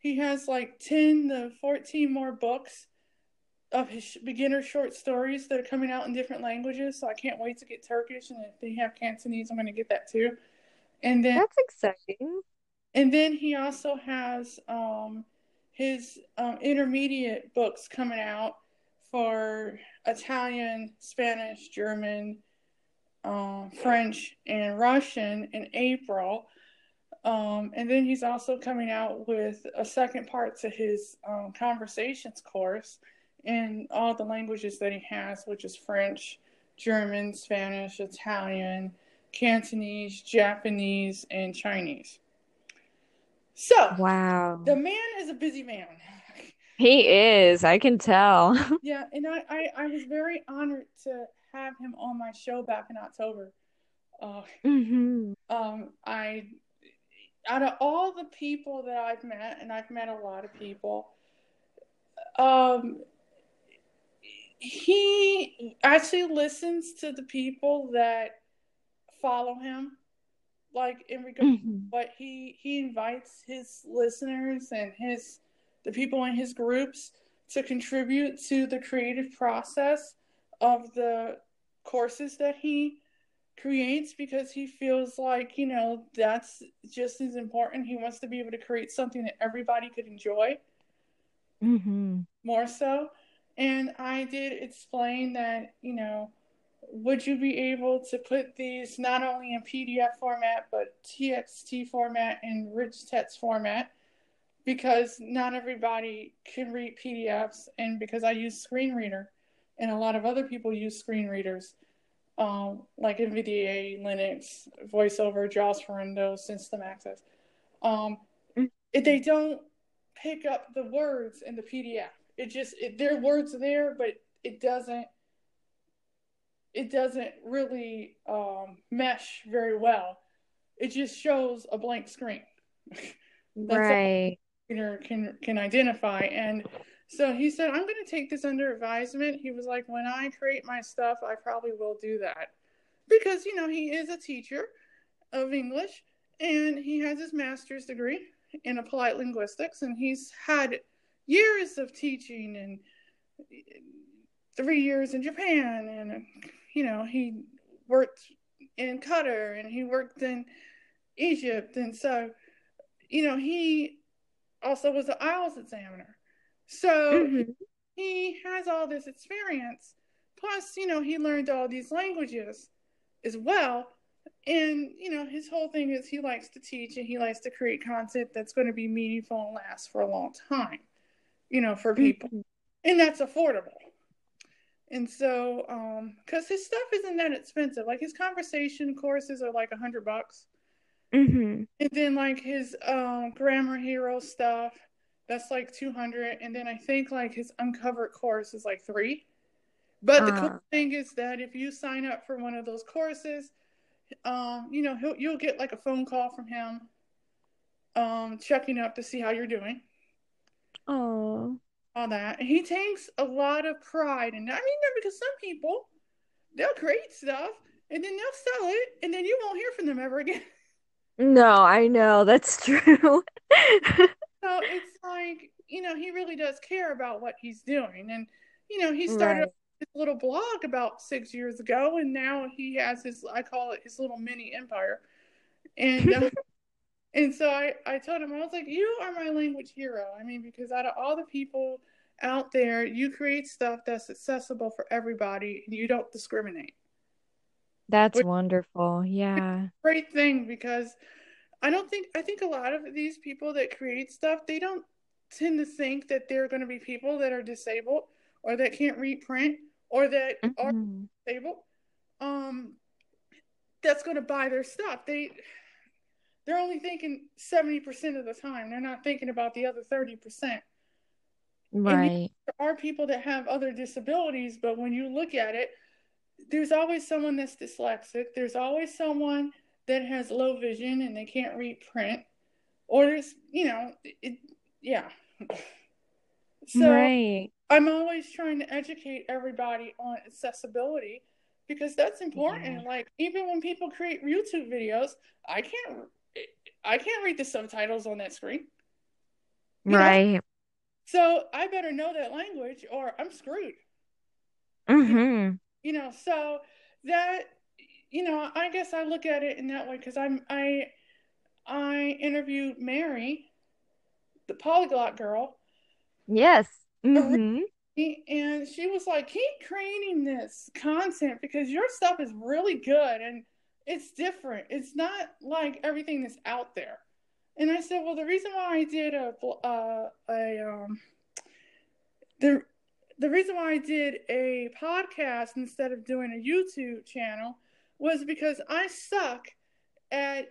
He has like 10 to 14 more books of his beginner short stories that are coming out in different languages. So I can't wait to get Turkish. And if they have Cantonese, I'm going to get that too. And then that's exciting. And then he also has his intermediate books coming out for Italian, Spanish, German, French, and Russian in April. And then he's also coming out with a second part to his conversations course in all the languages that he has, which is French, German, Spanish, Italian, Cantonese, Japanese, and Chinese. So, wow, the man is a busy man. He is. I can tell. Yeah, and I was very honored to have him on my show back in October. Out of all the people that I've met, and I've met a lot of people, he actually listens to the people that follow him, like in regard to what he invites his listeners and the people in his groups to contribute to the creative process of the courses that he creates, because he feels like, you know, that's just as important. He wants to be able to create something that everybody could enjoy more so. And I did explain that, you know, would you be able to put these not only in PDF format, but TXT format and rich text format, because not everybody can read PDFs, and because I use screen reader and a lot of other people use screen readers. Like NVDA, Linux, VoiceOver, JAWS for Windows, System Access. They don't pick up the words in the PDF. There are words there, but it doesn't really mesh very well. It just shows a blank screen. That's right. All the reader can identify. And so he said, I'm going to take this under advisement. He was like, when I create my stuff, I probably will do that. Because, you know, he is a teacher of English, and he has his master's degree in applied linguistics, and he's had years of teaching and 3 years in Japan. And, you know, he worked in Qatar, and he worked in Egypt. And so, you know, he also was an IELTS examiner. So he has all this experience. Plus, you know, he learned all these languages as well. And, you know, his whole thing is he likes to teach and he likes to create content that's going to be meaningful and last for a long time, you know, for people. And that's affordable. And so, because his stuff isn't that expensive. Like his conversation courses are like $100. And then like his Grammar Hero stuff, that's like $200, and then I think like his Uncovered course is like $3. But the cool thing is that if you sign up for one of those courses, you know, you'll get like a phone call from him, checking up to see how you're doing. Oh, all that. And he takes a lot of pride in that. I mean, because some people, they'll create stuff and then they'll sell it, and then you won't hear from them ever again. No, I know, that's true. So it's like, you know, he really does care about what he's doing. And, you know, he started his little blog about 6 years ago, and now he has his, I call it his little mini empire. And and so I told him, I was like, you are my language hero. I mean, because out of all the people out there, you create stuff that's accessible for everybody, and you don't discriminate. That's wonderful. Yeah. Great thing, because I think a lot of these people that create stuff, they don't tend to think that they're going to be people that are disabled or that can't read print or that are disabled. That's going to buy their stuff. They're only thinking 70% of the time. They're not thinking about the other 30%. Right. And there are people that have other disabilities, but when you look at it, there's always someone that's dyslexic. There's always someone that has low vision and they can't read print, or there's, you know, So right. I'm always trying to educate everybody on accessibility, because that's important. Yeah. Like even when people create YouTube videos, I can't read the subtitles on that screen. Right. So I better know that language or I'm screwed. Mm-hmm. You know, so that, you know, I guess I look at it in that way because I interviewed Mary, the polyglot girl. Yes. Mm-hmm. And she was like, keep creating this content because your stuff is really good and it's different. It's not like everything that's out there. And I said, well, the reason why I did the reason why I did a podcast instead of doing a YouTube channel was because I suck at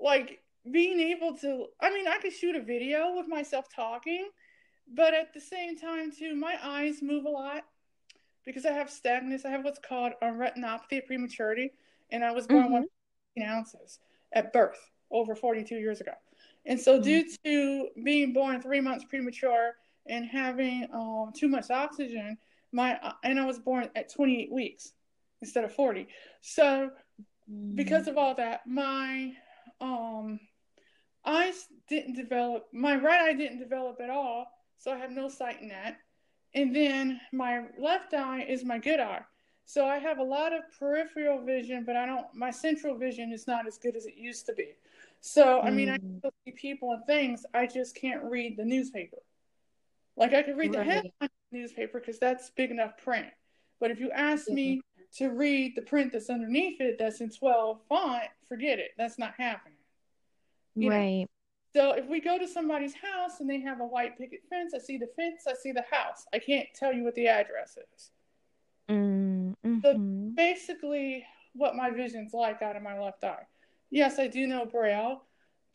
like being able to, I mean, I could shoot a video with myself talking, but at the same time too, my eyes move a lot because I have stagnance. I have what's called a retinopathy of prematurity. And I was born with 15 ounces at birth over 42 years ago. And so due to being born 3 months premature and having too much oxygen, and I was born at 28 weeks instead of 40. So because of all that, my eyes didn't develop, my right eye didn't develop at all, so I have no sight in that. And then my left eye is my good eye. So I have a lot of peripheral vision, but my central vision is not as good as it used to be. So, I mean, I can still see people and things. I just can't read the newspaper. Like I can read the headline of the newspaper because that's big enough print. But if you ask me to read the print that's underneath it, that's in 12 font, forget it. That's not happening. You know? So if we go to somebody's house and they have a white picket fence, I see the house. I can't tell you what the address is. So basically what my vision's like out of my left eye. Yes, I do know Braille,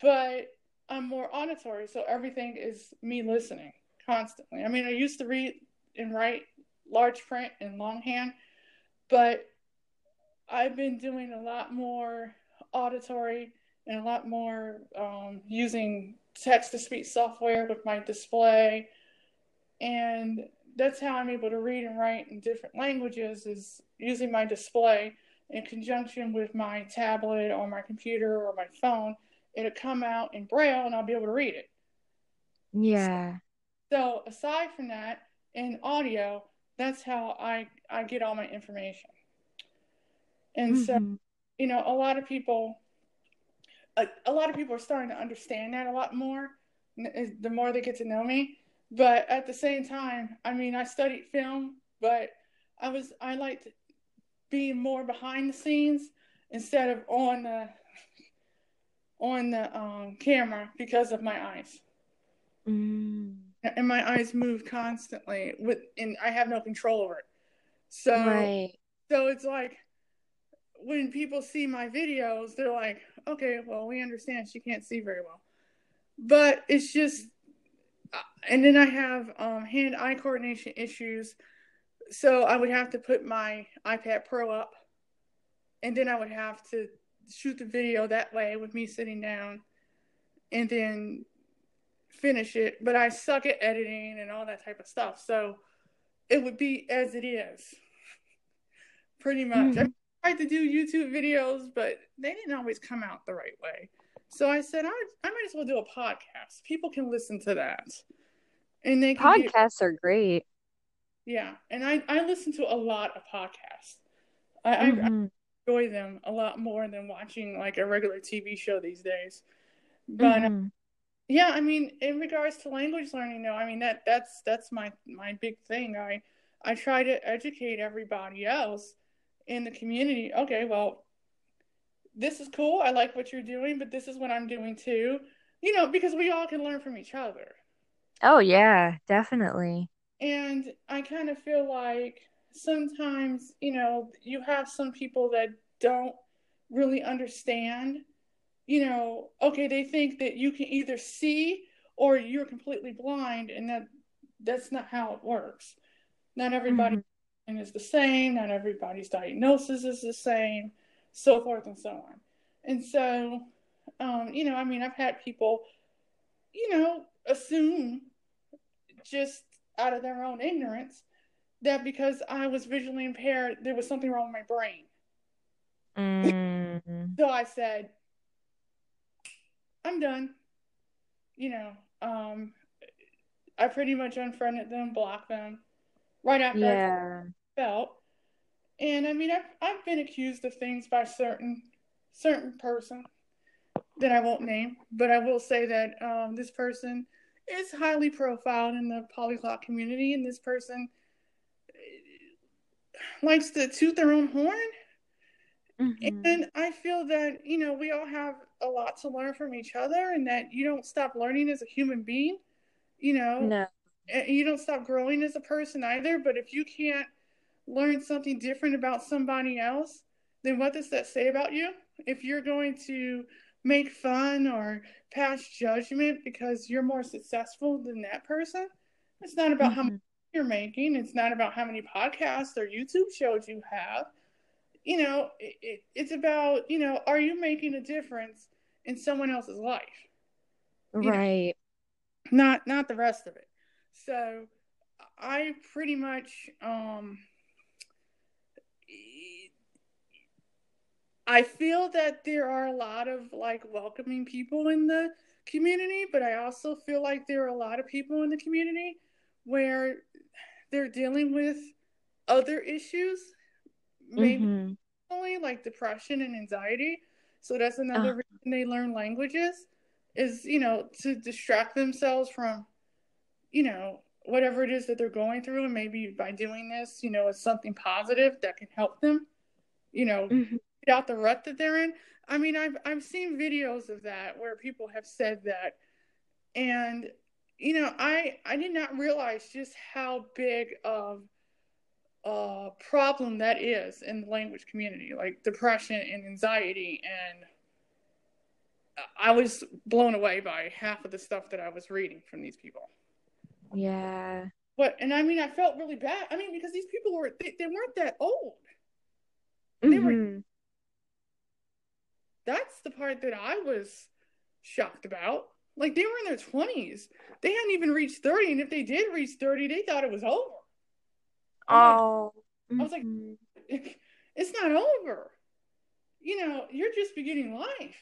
but I'm more auditory, so everything is me listening constantly. I mean, I used to read and write large print and longhand, but I've been doing a lot more auditory and a lot more using text-to-speech software with my display, and that's how I'm able to read and write in different languages, is using my display in conjunction with my tablet or my computer or my phone. It'll come out in Braille and I'll be able to read it. Yeah. So aside from that, in audio, that's how I get all my information. And so, you know, a lot of people are starting to understand that a lot more, the more they get to know me. But at the same time, I mean, I studied film, but I liked being more behind the scenes instead of on the camera because of my eyes. And my eyes move constantly and I have no control over it. So, so it's like when people see my videos, they're like, okay, well, we understand she can't see very well, but it's just, and then I have hand-eye coordination issues, so I would have to put my iPad Pro up, and then I would have to shoot the video that way with me sitting down, and then finish it. But I suck at editing and all that type of stuff, so it would be as it is, pretty much. I tried to do YouTube videos, but they didn't always come out the right way. So I said, I might as well do a podcast. People can listen to that. And they can podcasts are great. Yeah. And I listen to a lot of podcasts. I enjoy them a lot more than watching like a regular TV show these days. But yeah, I mean, in regards to language learning, though, I mean, that's my big thing. I try to educate everybody else in the community. Okay, well, this is cool. I like what you're doing, but this is what I'm doing too. You know, because we all can learn from each other. Oh, yeah, definitely. And I kind of feel like sometimes, you know, you have some people that don't really understand, you know, okay, they think that you can either see or you're completely blind, and that's not how it works. Not everybody is the same. Not everybody's diagnosis is the same. So forth and so on. And so, you know, I mean, I've had people, you know, assume just out of their own ignorance that because I was visually impaired, there was something wrong with my brain. So I said, I'm done. you know, I pretty much unfriended them, blocked them right after I felt. And I mean, I've been accused of things by certain person that I won't name, but I will say that this person is highly profiled in the polyglot community, and this person likes to toot their own horn. Mm-hmm. And I feel that, you know, we all have a lot to learn from each other, and that you don't stop learning as a human being, you know. No. And you don't stop growing as a person either. But if you can't learn something different about somebody else, then what does that say about you? If you're going to make fun or pass judgment because you're more successful than that person, it's not about how much you're making. It's not about how many podcasts or YouTube shows you have. You know, it's about, you know, are you making a difference in someone else's life? Right. You know, not the rest of it. So I pretty much, I feel that there are a lot of, like, welcoming people in the community, but I also feel like there are a lot of people in the community where they're dealing with other issues, maybe like depression and anxiety. So that's another reason they learn languages is, you know, to distract themselves from, you know, whatever it is that they're going through. And maybe by doing this, you know, it's something positive that can help them, you know, out the rut that they're in. I mean, I've seen videos of that where people have said that, and you know, I did not realize just how big of a problem that is in the language community, like depression and anxiety. And I was blown away by half of the stuff that I was reading from these people. Yeah. But and I mean, I felt really bad. I mean, because these people were they weren't that old. They were. That's the part that I was shocked about. Like, they were in their 20s. They hadn't even reached 30. And if they did reach 30, they thought it was over. Oh. I was like, it's not over. You know, you're just beginning life.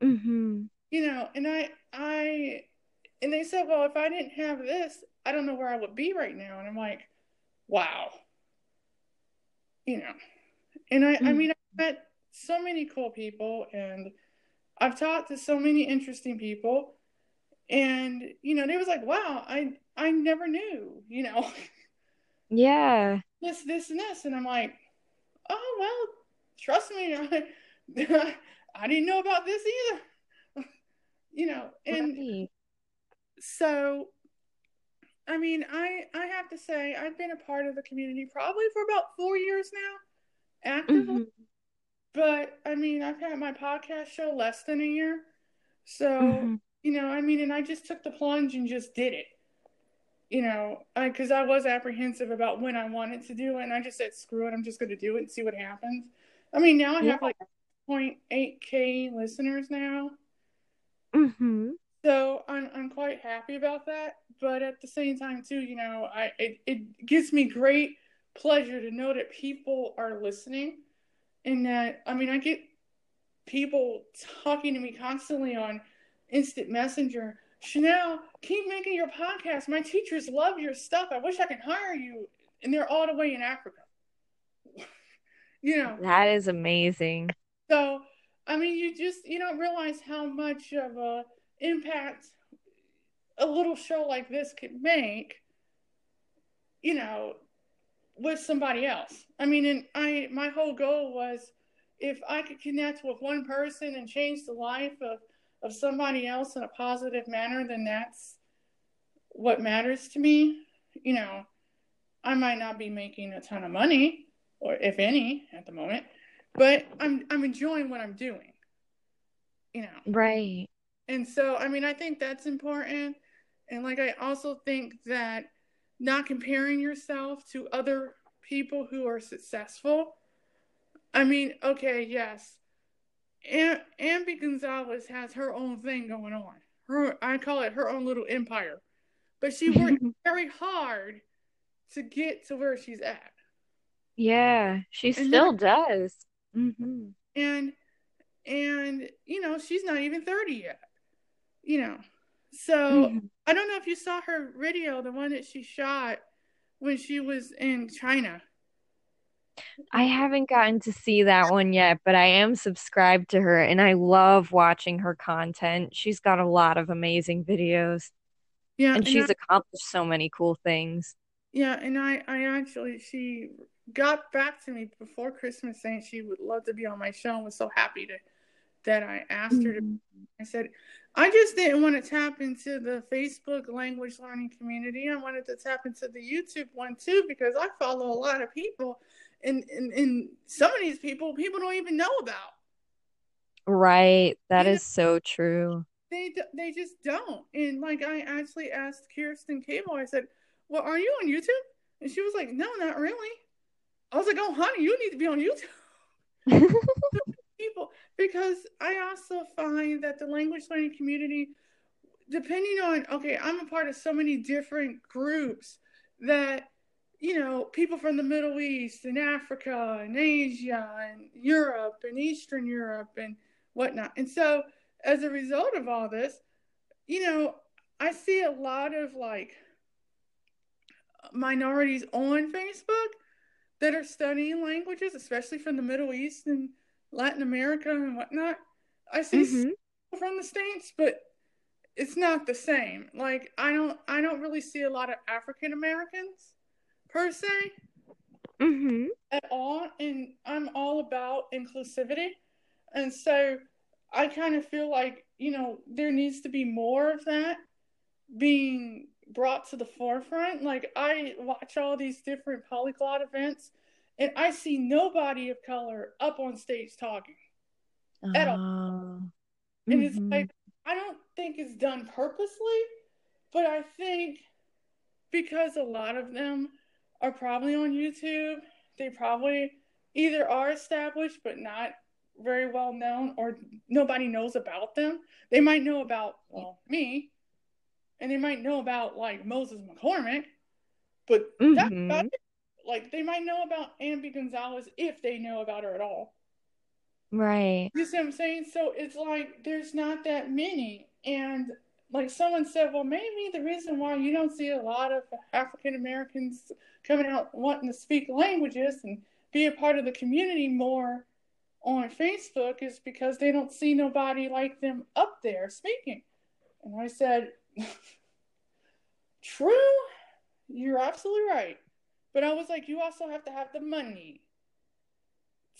You know, and and they said, well, if I didn't have this, I don't know where I would be right now. And I'm like, wow. You know. And I mean, I met so many cool people, and I've talked to so many interesting people, and you know, they was like, wow, I never knew, you know. Yeah. This and this. And I'm like, oh, well, trust me, I didn't know about this either. You know, and so I mean, I have to say I've been a part of the community probably for about 4 years now, actively. But, I mean, I've had my podcast show less than a year. So, you know, I mean, and I just took the plunge and just did it. You know, because I was apprehensive about when I wanted to do it. And I just said, screw it, I'm just going to do it and see what happens. I mean, now I have like 0.8K listeners now. So I'm quite happy about that. But at the same time, too, you know, it gives me great pleasure to know that people are listening. And that, I mean, I get people talking to me constantly on Instant Messenger. Chanel, keep making your podcast. My teachers love your stuff. I wish I could hire you. And they're all the way in Africa. You know. That is amazing. So, I mean, you don't realize how much of an impact a little show like this could make, you know, with somebody else. I mean, and my whole goal was, if I could connect with one person and change the life of somebody else in a positive manner, then that's what matters to me. You know, I might not be making a ton of money, or if any at the moment, but I'm enjoying what I'm doing, you know. Right. And so, I mean, I think that's important. And like, I also think that not comparing yourself to other people who are successful. I mean, okay, yes. Ambie Gonzalez has her own thing going on. I call it her own little empire. But she worked very hard to get to where she's at. Yeah, she still does. And you know, she's not even 30 yet. You know, So mm-hmm. I don't know if you saw her video, the one that she shot when she was in China. I haven't gotten to see that one yet, but I am subscribed to her, and I love watching her content. She's got a lot of amazing videos. Yeah, and she's accomplished so many cool things. Yeah, and she got back to me before Christmas saying she would love to be on my show and was so happy that I asked mm-hmm. her to. I said, I just didn't want to tap into the Facebook language learning community. I wanted to tap into the YouTube one too, because I follow a lot of people. And some of these people don't even know about. Right. That is so true. They just don't. And like, I actually asked Kirsten Cable, I said, well, are you on YouTube? And she was like, no, not really. I was like, oh, honey, you need to be on YouTube. People, because I also find that the language learning community, depending on, okay, I'm a part of so many different groups that, you know, people from the Middle East and Africa and Asia and Europe and Eastern Europe and whatnot. And so as a result of all this, you know, I see a lot of like minorities on Facebook that are studying languages, especially from the Middle East and Latin America and whatnot. I see mm-hmm. people from the States, but it's not the same. Like, I don't really see a lot of African Americans per se mm-hmm. at all, and I'm all about inclusivity, and so I kind of feel like, you know, there needs to be more of that being brought to the forefront. Like, I watch all these different polyglot events, and I see nobody of color up on stage talking at all. Mm-hmm. And it's like, I don't think it's done purposely, but I think because a lot of them are probably on YouTube. They probably either are established but not very well known, or nobody knows about them. They might know about me, and they might know about like Moses McCormick, but mm-hmm. that's about it. Like, they might know about Ambie Gonzalez if they know about her at all. Right. You see what I'm saying? So it's like there's not that many. And like someone said, well, maybe the reason why you don't see a lot of African Americans coming out wanting to speak languages and be a part of the community more on Facebook is because they don't see nobody like them up there speaking. And I said, true, you're absolutely right. But I was like, you also have to have the money.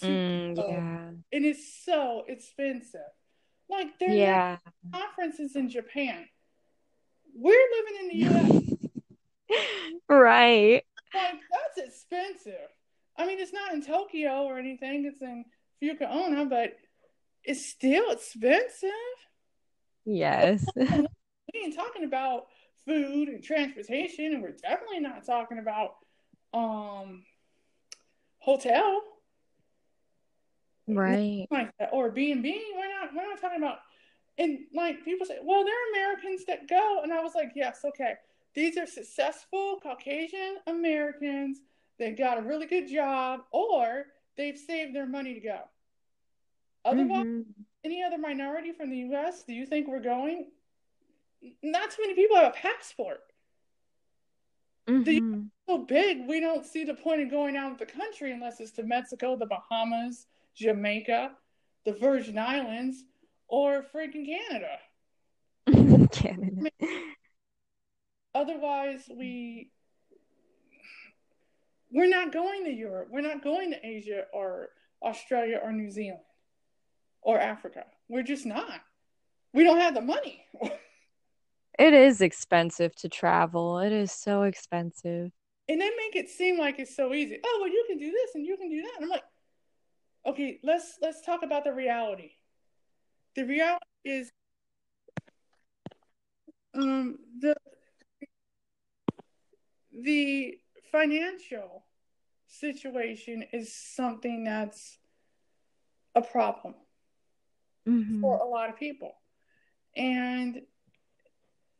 Yeah. And it's so expensive. Like, there's conferences in Japan. We're living in the U.S. Right. Like, that's expensive. I mean, it's not in Tokyo or anything. It's in Fukuoka, but it's still expensive. Yes. We ain't talking about food and transportation, and we're definitely not talking about hotel. Right. Like that, or B&B. We're not talking about, and like people say, well, there are Americans that go, and I was like, yes, okay, these are successful Caucasian Americans. They got a really good job, or they've saved their money to go. Otherwise, mm-hmm. any other minority from the U.S., do you think we're going? Not too many people have a passport. Mm-hmm. The U.S. is so big, we don't see the point of going out of the country unless it's to Mexico, the Bahamas, Jamaica, the Virgin Islands, or freaking Canada. Canada. Otherwise, we're not going to Europe. We're not going to Asia or Australia or New Zealand or Africa. We're just not. We don't have the money. It is expensive to travel. It is so expensive. And they make it seem like it's so easy. Oh, well, you can do this and you can do that. And I'm like, okay, let's talk about the reality. The reality is the financial situation is something that's a problem mm-hmm. for a lot of people. And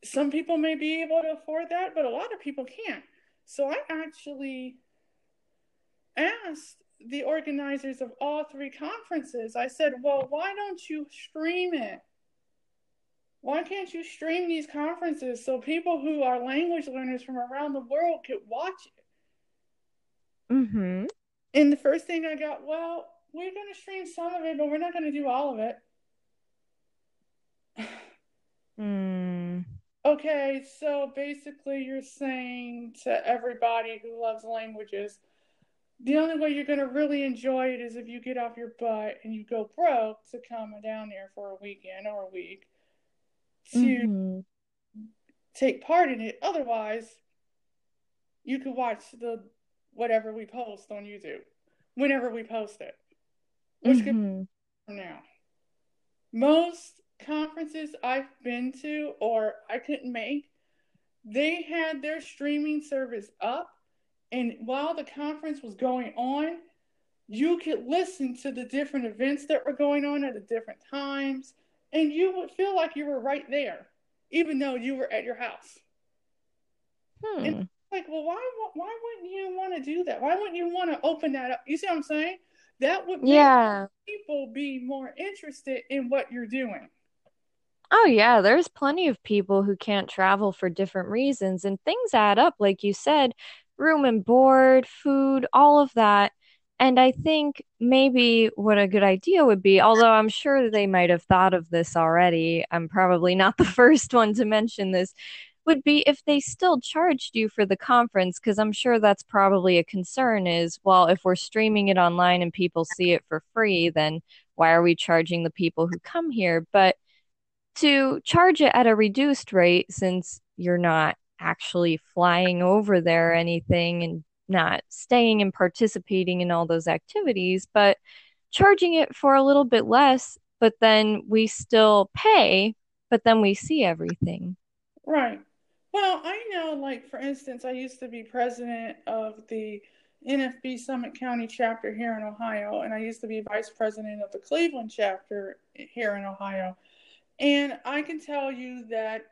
some people may be able to afford that, but a lot of people can't. So I actually asked the organizers of all three conferences, I said, well, why don't you stream it? why can't you stream these conferences so people who are language learners from around the world could watch it? Mm-hmm. And the first thing I got, well, we're going to stream some of it, but we're not going to do all of it. Okay, so basically you're saying to everybody who loves languages, the only way you're going to really enjoy it is if you get off your butt and you go broke to come down there for a weekend or a week to take part in it. Otherwise, you could watch the whatever we post on YouTube whenever we post it, which could be now. Most conferences I've been to or I couldn't make, they had their streaming service up. And while the conference was going on, you could listen to the different events that were going on at the different times, and you would feel like you were right there, even though you were at your house. And it's like, well, why wouldn't you want to do that? Why wouldn't you want to open that up? You see what I'm saying? That would make people be more interested in what you're doing. Oh, yeah, there's plenty of people who can't travel for different reasons, and things add up, like you said. Room and board, food, all of that. And I think maybe what a good idea would be, although I'm sure they might have thought of this already, I'm probably not the first one to mention this, would be if they still charged you for the conference, because I'm sure that's probably a concern is, well, if we're streaming it online and people see it for free, then why are we charging the people who come here? But to charge it at a reduced rate, since you're not actually flying over there or anything and not staying and participating in all those activities, but charging it for a little bit less, but then we still pay, but then we see everything. Right. Well, I know, like, for instance, I used to be president of the NFB Summit County chapter here in Ohio, and I used to be vice president of the Cleveland chapter here in Ohio. And I can tell you that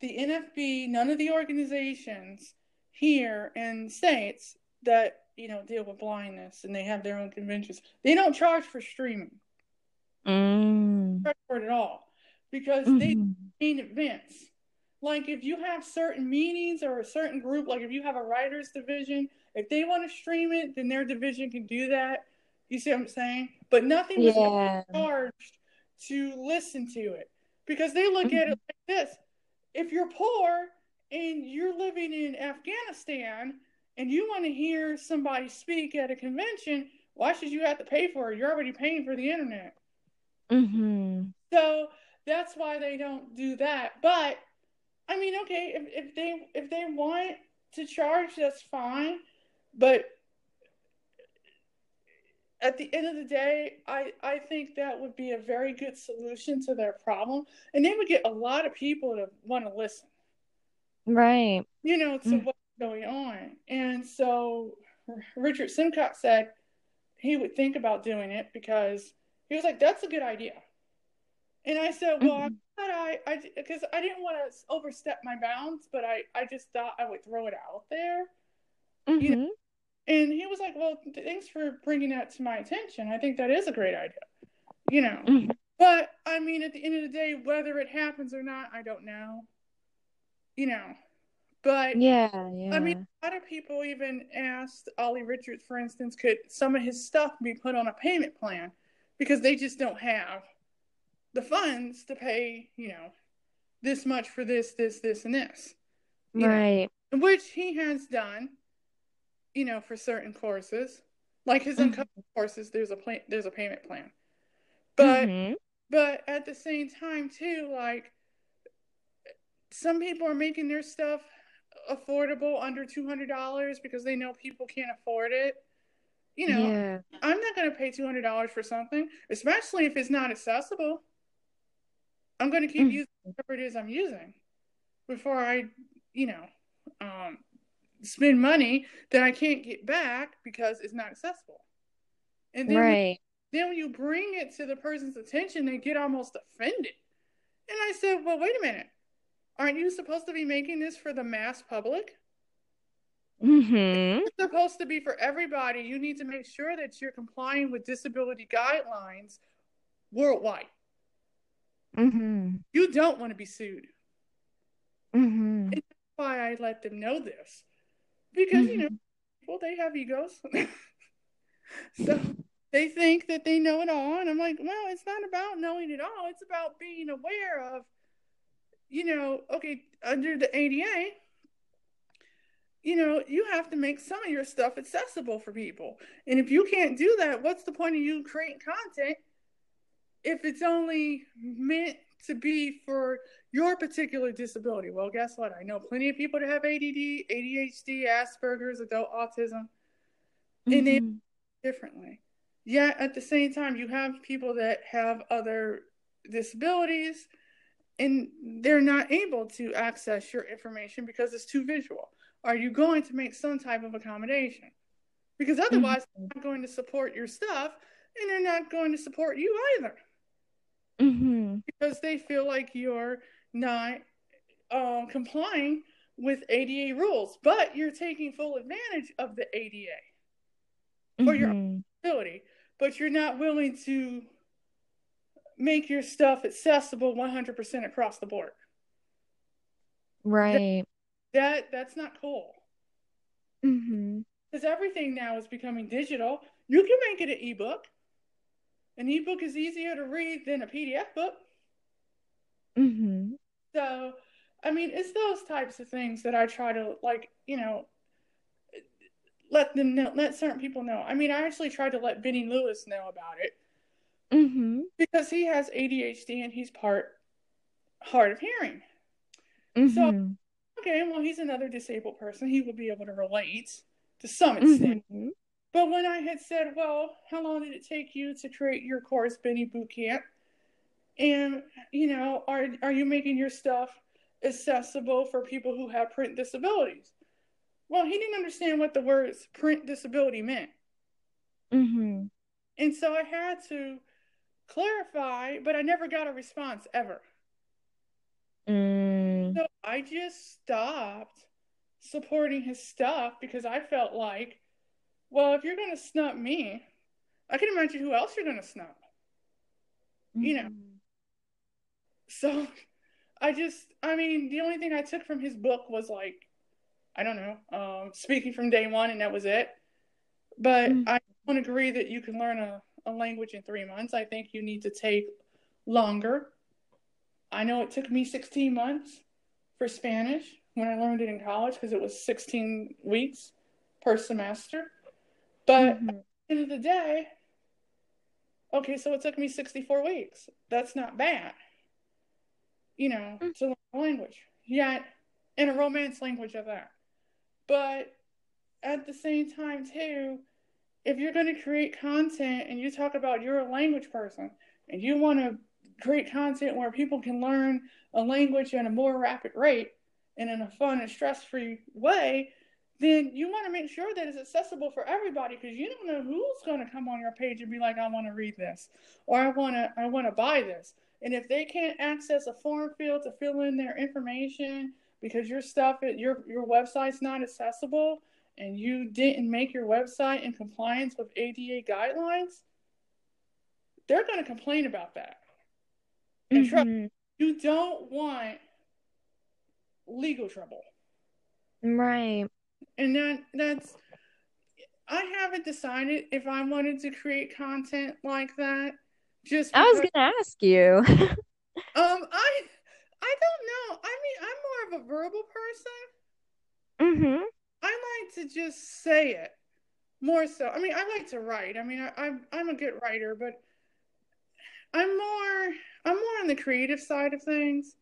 the NFB, none of the organizations here in states that, you know, deal with blindness and they have their own conventions, they don't charge for streaming. They don't charge for it at all because they mean events. Like if you have certain meetings or a certain group, like if you have a writer's division, if they want to stream it, then their division can do that. You see what I'm saying? But nothing was charged to listen to it because they look at it like this. If you're poor and you're living in Afghanistan and you want to hear somebody speak at a convention, why should you have to pay for it? You're already paying for the internet. So that's why they don't do that. But I mean, okay, if they want to charge, that's fine. But at the end of the day, I think that would be a very good solution to their problem. And they would get a lot of people to want to listen. Right. You know, to what's going on. And so Richard Simcott said he would think about doing it because he was like, that's a good idea. And I said, well, I didn't want to overstep my bounds, but I just thought I would throw it out there. You know? And he was like, well, thanks for bringing that to my attention. I think that is a great idea, you know. But, I mean, at the end of the day, whether it happens or not, I don't know, you know. But, I mean, a lot of people even asked Ollie Richards, for instance, could some of his stuff be put on a payment plan because they just don't have the funds to pay, you know, this much for this, and this. Right. Know? Which he has done. You know, for certain courses, like his incoming courses, there's a payment plan, but at the same time too, like some people are making their stuff affordable under $200 because they know people can't afford it. You know, I'm not going to pay $200 for something, especially if it's not accessible. I'm going to keep using whatever it is I'm using before I, you know, spend money that I can't get back because it's not accessible. And then, then when you bring it to the person's attention, they get almost offended. And I said, well, wait a minute. Aren't you supposed to be making this for the mass public? It's supposed to be for everybody. You need to make sure that you're complying with disability guidelines worldwide. Mm-hmm. You don't want to be sued. Mm-hmm. And that's why I let them know this. Because, you know, people, they have egos. So they think that they know it all. And I'm like, well, it's not about knowing it all. It's about being aware of, you know, okay, under the ADA, you know, you have to make some of your stuff accessible for people. And if you can't do that, what's the point of you creating content if it's only meant to be for your particular disability? Well, guess what? I know plenty of people that have ADD, ADHD, Asperger's, adult autism, and they do it differently. Yet at the same time, you have people that have other disabilities and they're not able to access your information because it's too visual. Are you going to make some type of accommodation? Because otherwise, they're not going to support your stuff, and they're not going to support you either. Mm-hmm. Because they feel like you're not complying with ADA rules, but you're taking full advantage of the ADA for your ability, but you're not willing to make your stuff accessible 100% across the board. Right. That's not cool. Mm-hmm. Because everything now is becoming digital. You can make it an ebook. An ebook is easier to read than a PDF book. Mm-hmm. So, I mean, it's those types of things that I try to, like, you know, let them know, let certain people know. I mean, I actually tried to let Benny Lewis know about it because he has ADHD and he's part hard of hearing. Mm-hmm. So, okay, well, he's another disabled person. He would be able to relate to some extent. Mm-hmm. But when I had said, well, how long did it take you to create your course, Benny Bootcamp? And, you know, are you making your stuff accessible for people who have print disabilities? Well, he didn't understand what the words print disability meant. Mm-hmm. And so I had to clarify, but I never got a response ever. Mm. So I just stopped supporting his stuff because I felt like, well, if you're going to snub me, I can imagine who else you're going to snub. You know? So, I mean, the only thing I took from his book was, like, I don't know, speaking from day one, and that was it. But I don't agree that you can learn a language in 3 months. I think you need to take longer. I know it took me 16 months for Spanish when I learned it in college because it was 16 weeks per semester. But at the end of the day, okay, so it took me 64 weeks. That's not bad, you know, to learn a language. Yet, in a Romance language of that. But at the same time, too, if you're going to create content and you talk about you're a language person and you want to create content where people can learn a language at a more rapid rate and in a fun and stress-free way, then you want to make sure that it's accessible for everybody, because you don't know who's going to come on your page and be like, I want to read this, or I want to buy this. And if they can't access a form field to fill in their information because your stuff, your website's not accessible and you didn't make your website in compliance with ADA guidelines, they're going to complain about that. And trust me, you don't want legal trouble. Right. And that's, I haven't decided if I wanted to create content like that. Just because, I was gonna ask you. I don't know. I mean, I'm more of a verbal person. Mm-hmm. I like to just say it more so. I mean, I like to write. I mean, I'm a good writer, but I'm more on the creative side of things.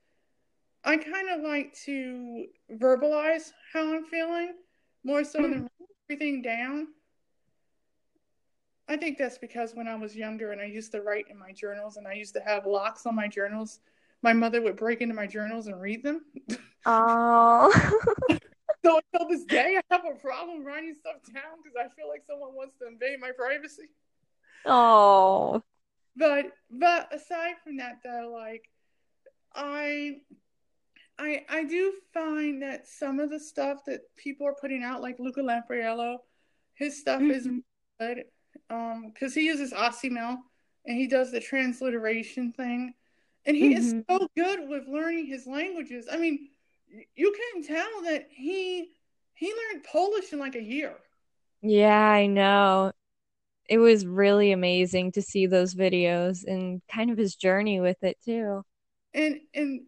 I kind of like to verbalize how I'm feeling more so than everything down. I think that's because when I was younger and I used to write in my journals and I used to have locks on my journals, my mother would break into my journals and read them. Oh. So until this day, I have a problem writing stuff down because I feel like someone wants to invade my privacy. Oh. But aside from that, though, like, I do find that some of the stuff that people are putting out, like Luca Lampriello, his stuff is good, because he uses Assimil and he does the transliteration thing, And he is so good with learning his languages. I mean, you can tell that he learned Polish in like a year. Yeah, I know. It was really amazing to see those videos and kind of his journey with it too. And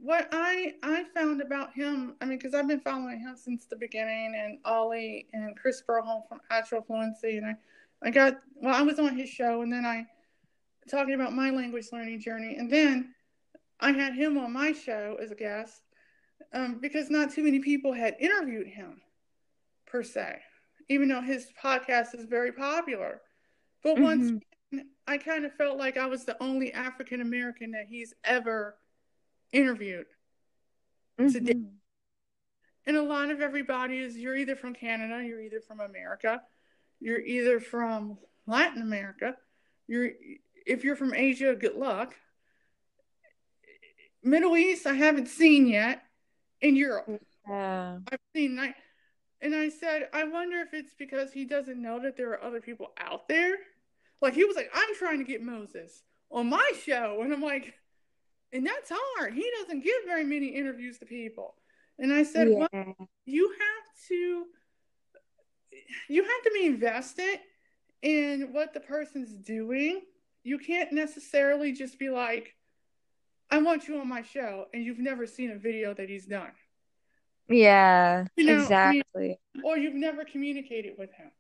what I found about him, I mean, because I've been following him since the beginning, and Ollie and Chris Burholm from Actual Fluency, and I was on his show, and then I talking about my language learning journey, and then I had him on my show as a guest because not too many people had interviewed him per se, even though his podcast is very popular. But once again, I kind of felt like I was the only African American that he's ever interviewed today. And a lot of everybody is, you're either from Canada, you're either from America, you're either from Latin America, if you're from Asia, good luck. Middle East, I haven't seen yet. In Europe, I've seen. And I said, I wonder if it's because he doesn't know that there are other people out there. Like, he was like, I'm trying to get Moses on my show. And I'm like, and that's hard. He doesn't give very many interviews to people. And I said, well, you have to be invested in what the person's doing. You can't necessarily just be like, I want you on my show, and you've never seen a video that he's done. Yeah, you know, exactly. I mean, or you've never communicated with him.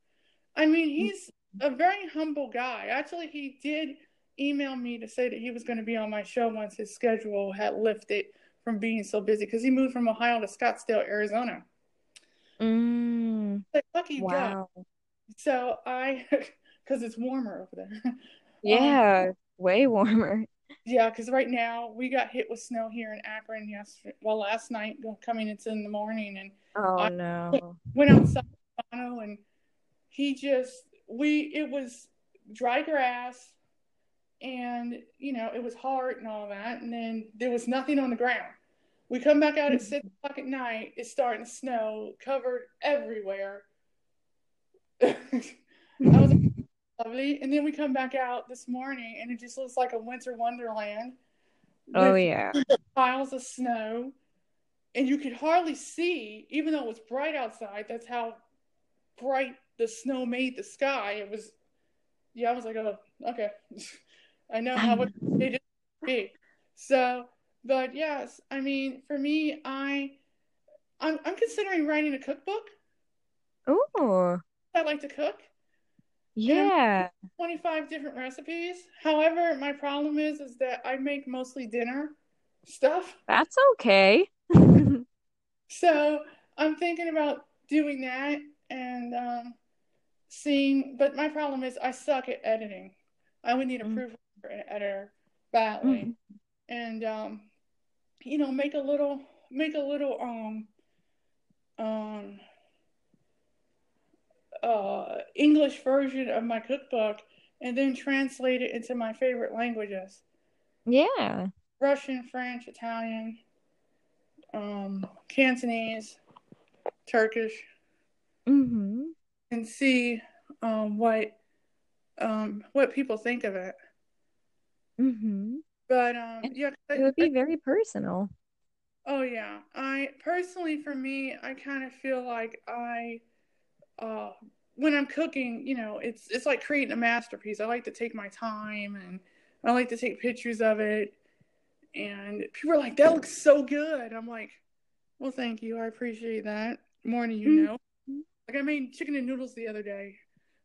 I mean, he's a very humble guy. Actually, he did email me to say that he was going to be on my show once his schedule had lifted from being so busy, because he moved from Ohio to Scottsdale, Arizona. Like, lucky guy. So because it's warmer over there. Yeah, way warmer. Yeah, because right now we got hit with snow here in Akron last night, coming into in the morning, and went outside and it was dry grass, and it was hard and all that, and then there was nothing on the ground. We come back out at 6 o'clock at night, it's starting to snow, covered everywhere. I was like, lovely. And then we come back out this morning, and it just looks like a winter wonderland. Oh, yeah. Piles of snow. And you could hardly see, even though it was bright outside, that's how bright the snow made the sky. It was, I was like, oh, okay. I know how it would be. So, but yes, I mean, for me, I'm considering writing a cookbook. Oh. I like to cook. Yeah. 25 different recipes. However, my problem is that I make mostly dinner stuff. That's okay. So I'm thinking about doing that and seeing, but my problem is I suck at editing. I would need a proofreader and editor badly. And make a little English version of my cookbook, and then translate it into my favorite languages. Yeah. Russian, French, Italian, Cantonese, Turkish. And see what people think of it. But it would be very personal. Oh yeah. I personally, for me, I kind of feel like when I'm cooking, it's like creating a masterpiece. I like to take my time, and I like to take pictures of it. And people are like, that looks so good. I'm like, well, thank you. I appreciate that more than you know. Like, I made chicken and noodles the other day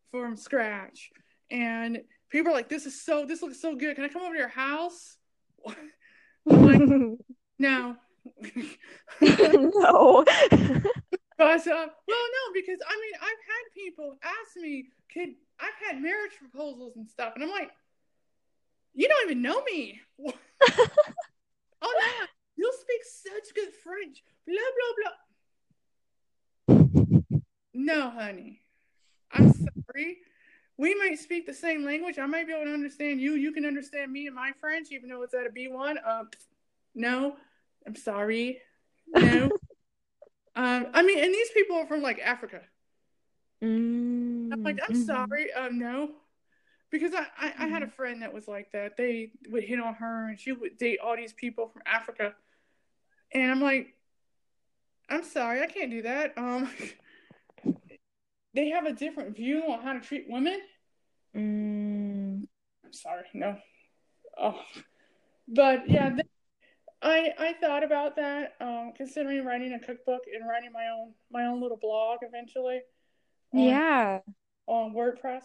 from scratch. And people are like, this looks so good. Can I come over to your house? I'm like, no. No. So I said, well, no, because, I mean, I've had people ask me, I've had marriage proposals and stuff, and I'm like, you don't even know me. Oh, no, you speak such good French. Blah, blah, blah. No, honey. I'm sorry. We might speak the same language. I might be able to understand you. You can understand me and my French, even though it's at a B1. No, I'm sorry. No. I mean, and these people are from, like, Africa. I'm like, I'm sorry. No. Because I had a friend that was like that. They would hit on her, and she would date all these people from Africa. And I'm like, I'm sorry, I can't do that. They have a different view on how to treat women. I'm sorry, no. Oh, but yeah, I thought about that. Considering writing a cookbook and writing my own little blog eventually. On WordPress.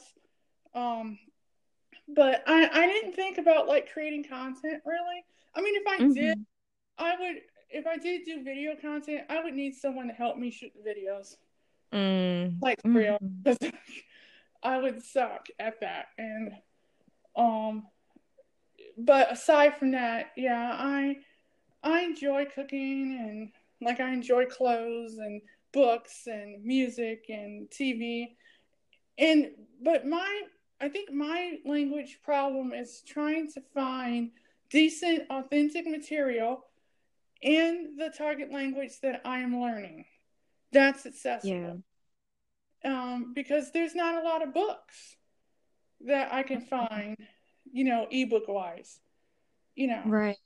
But I didn't think about like creating content really. I mean, if I did, if I did do video content, I would need someone to help me shoot the videos. Like for real, because I would suck at that. And but aside from that, yeah, I enjoy cooking, and like I enjoy clothes and books and music and TV. And but I think my language problem is trying to find decent, authentic material in the target language that I am learning that's accessible. Because there's not a lot of books that I can find, ebook wise, Right.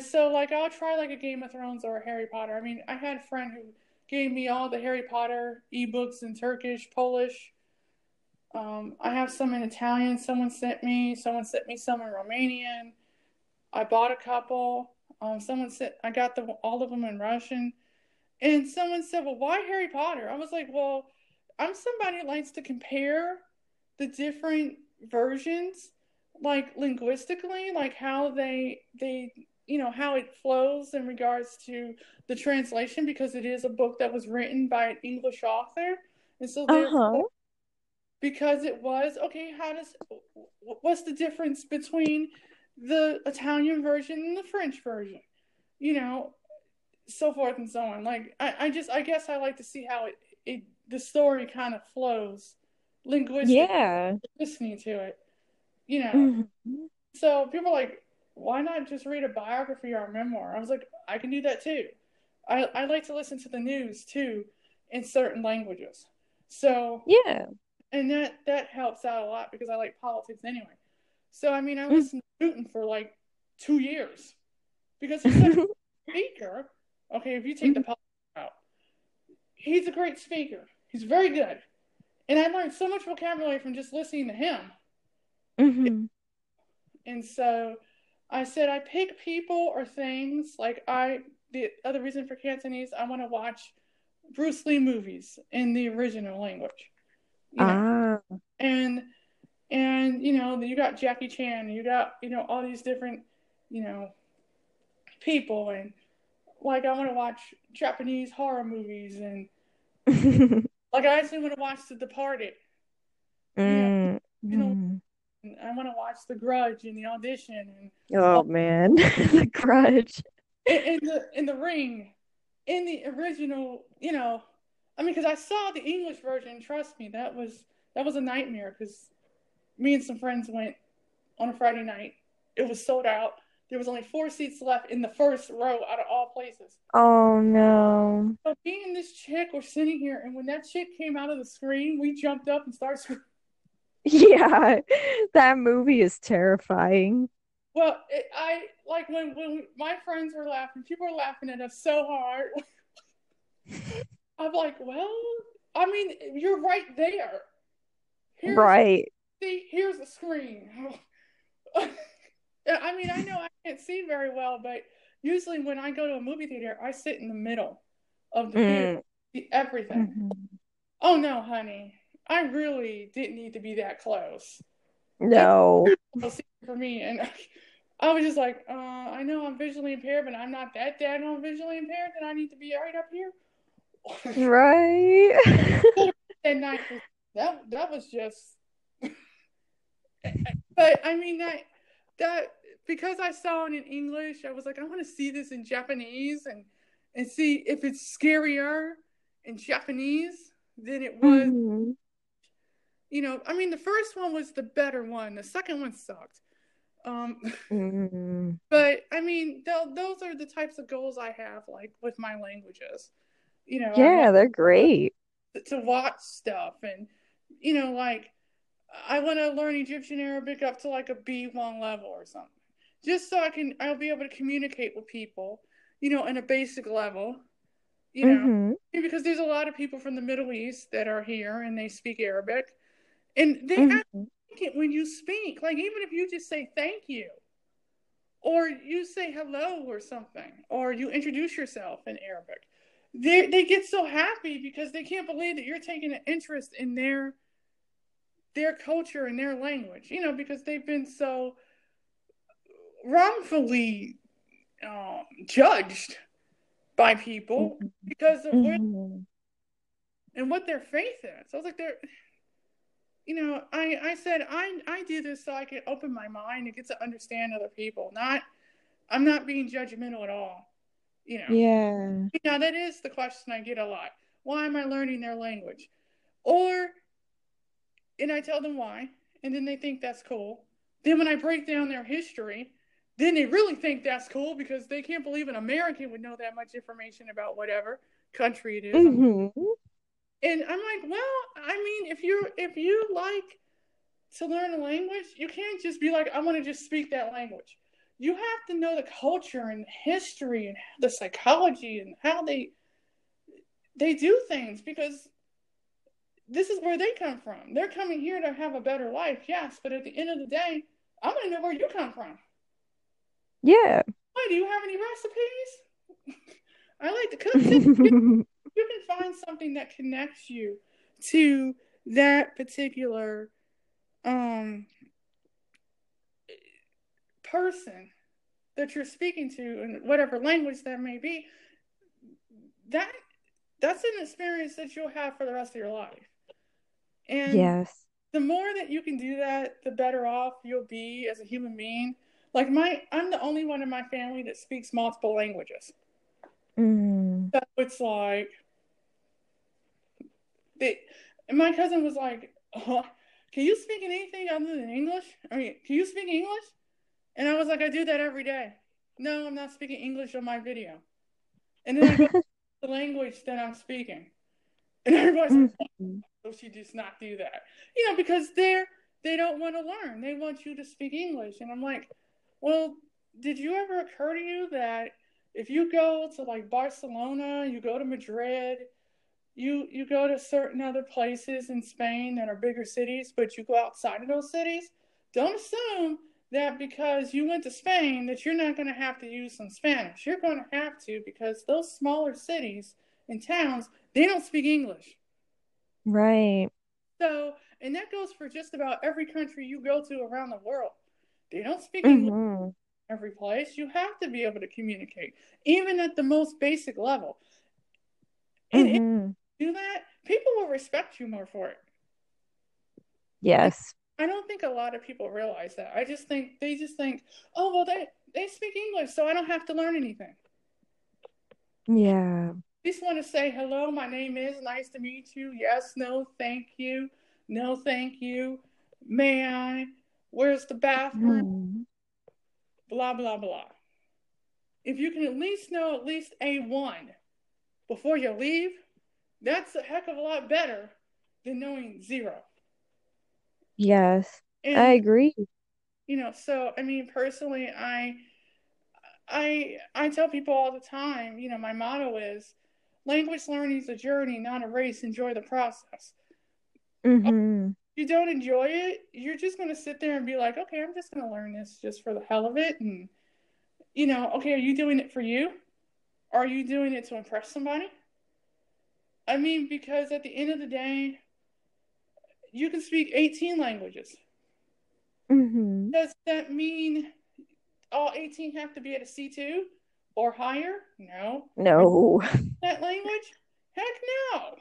So like I'll try like a Game of Thrones or a Harry Potter. I mean, I had a friend who gave me all the Harry Potter ebooks in Turkish, Polish. I have some in Italian. Someone sent me some in Romanian. I bought a couple. I got all of them in Russian. And someone said, well, why Harry Potter? I was like, well, I'm somebody that likes to compare the different versions, like linguistically, like how they how it flows in regards to the translation, because it is a book that was written by an English author. And so because it was, what's the difference between the Italian version and the French version, so forth and so on. Like, I guess I like to see how the story kind of flows linguistically, listening to it, So people are like, why not just read a biography or a memoir? I was like, I can do that too. I like to listen to the news too in certain languages. So and that helps out a lot because I like politics anyway. So, I mean, I listened to Putin for like 2 years because he's such a speaker. Okay, if you take the politics out, he's a great speaker. He's very good. And I learned so much vocabulary from just listening to him. And so I said, I pick people or things. Like the other reason for Cantonese, I want to watch Bruce Lee movies in the original language. And you got Jackie Chan, you got all these different people, and like I want to watch Japanese horror movies, and like I actually want to watch The Departed, and I want to watch The Grudge and The Audition, and The Grudge, and The Ring, in the original, I mean, because I saw the English version. Trust me, that was a nightmare. Because me and some friends went on a Friday night. It was sold out. There was only 4 seats left in the first row out of all places. Oh no! So me and this chick were sitting here, and when that chick came out of the screen, we jumped up and started screaming. Yeah, that movie is terrifying. Well, when my friends were laughing, people were laughing at us so hard. I'm like, well, I mean, you're right there. Here's the screen. I mean, I know I can't see very well, but usually when I go to a movie theater, I sit in the middle of the theater, see everything. Oh, no, honey. I really didn't need to be that close. No. For me, and I was just like, I know I'm visually impaired, but I'm not that dead on visually impaired that I need to be right up here. Right. that was just but I mean that because I saw it in English, I was like, I want to see this in Japanese and see if it's scarier in Japanese than it was. I mean, the first one was the better one, the second one sucked. But I mean, those are the types of goals I have, like with my languages. They're great to watch stuff, and like I want to learn Egyptian Arabic up to like a B1 level or something, just so I'll be able to communicate with people, you know, on a basic level, you know, mm-hmm. because there's a lot of people from the Middle East that are here and they speak Arabic, and they mm-hmm. actually like it when you speak, like even if you just say thank you, or you say hello or something, or you introduce yourself in Arabic, they get so happy because they can't believe that you're taking an interest in their culture and their language, you know, because they've been so wrongfully judged by people because of where mm-hmm. and what their faith is. So I was like, I said, I do this so I can open my mind and get to understand other people. I'm not being judgmental at all, you know. Yeah. You know, that is the question I get a lot. Why am I learning their language? And I tell them why, and then they think that's cool. Then when I break down their history, then they really think that's cool because they can't believe an American would know that much information about whatever country it is. Mm-hmm. And I'm like, well, I mean, if you like to learn a language, you can't just be like, I want to just speak that language. You have to know the culture and history and the psychology and how they do things, because this is where they come from. They're coming here to have a better life, yes, but at the end of the day, I want to know where you come from. Yeah. Why, do you have any recipes? I like to cook. You can find something that connects you to that particular person that you're speaking to in whatever language that may be. That's an experience that you'll have for the rest of your life. And yes. The more that you can do that, the better off you'll be as a human being. Like I'm the only one in my family that speaks multiple languages. Mm. So it's like, my cousin was like, oh, can you speak in anything other than English? I mean, can you speak English? And I was like, I do that every day. No, I'm not speaking English on my video. And then I go to the language that I'm speaking. And everybody's like, oh, so she does not do that. You know, because they don't want to learn. They want you to speak English. And I'm like, well, did you ever occur to you that if you go to like Barcelona, you go to Madrid, you go to certain other places in Spain that are bigger cities, but you go outside of those cities, don't assume that because you went to Spain that you're not going to have to use some Spanish. You're going to have to, because those smaller cities and towns, they don't speak English. Right. So, and that goes for just about every country you go to around the world. They don't speak mm-hmm. English. Every place, you have to be able to communicate, even at the most basic level. And mm-hmm. if you do that, people will respect you more for it. Yes. I don't think a lot of people realize that. I just think they think, oh, well, they speak English, so I don't have to learn anything. Yeah. They just want to say, hello, my name is, nice to meet you. Yes, no, thank you. No, thank you. May I? Where's the bathroom? Mm. Blah, blah, blah. If you can at least know at least A1 before you leave, that's a heck of a lot better than knowing zero. Yes, and, I agree. You know, so, I mean, personally, I tell people all the time, you know, my motto is, language learning is a journey, not a race. Enjoy the process. Mm-hmm. If you don't enjoy it, you're just going to sit there and be like, okay, I'm just going to learn this just for the hell of it. And, you know, okay, are you doing it for you? Are you doing it to impress somebody? I mean, because at the end of the day, you can speak 18 languages. Mm-hmm. Does that mean all 18 have to be at a C2 or higher? No. No. That language? Heck no.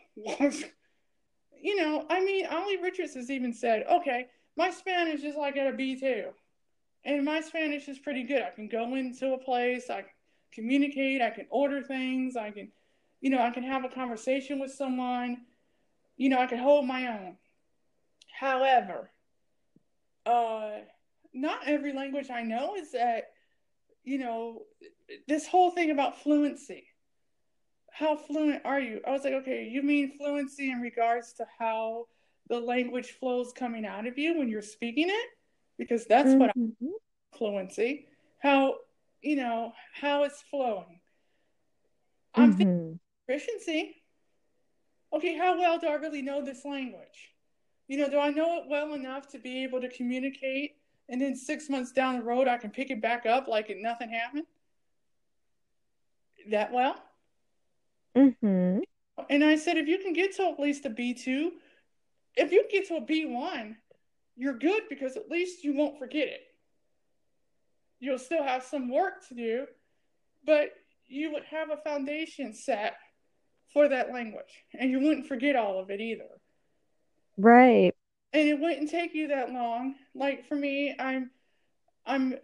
You know, I mean, Ollie Richards has even said, okay, my Spanish is like at a B2. And my Spanish is pretty good. I can go into a place, I can communicate, I can order things, I can, you know, I can have a conversation with someone. You know, I can hold my own. However, not every language I know is that, you know, this whole thing about fluency. How fluent are you? I was like, okay, you mean fluency in regards to how the language flows coming out of you when you're speaking it, because that's what I'm fluency, how it's flowing. I'm thinking proficiency. Okay, how well do I really know this language? Do I know it well enough to be able to communicate? And then 6 months down the road, I can pick it back up like it nothing happened. That well. Mm-hmm. And I said, if you can get to at least a B2, if you get to a B1, you're good, because at least you won't forget it. You'll still have some work to do, but you would have a foundation set for that language, and you wouldn't forget all of it either. Right. And it wouldn't take you that long. Like for me, I'm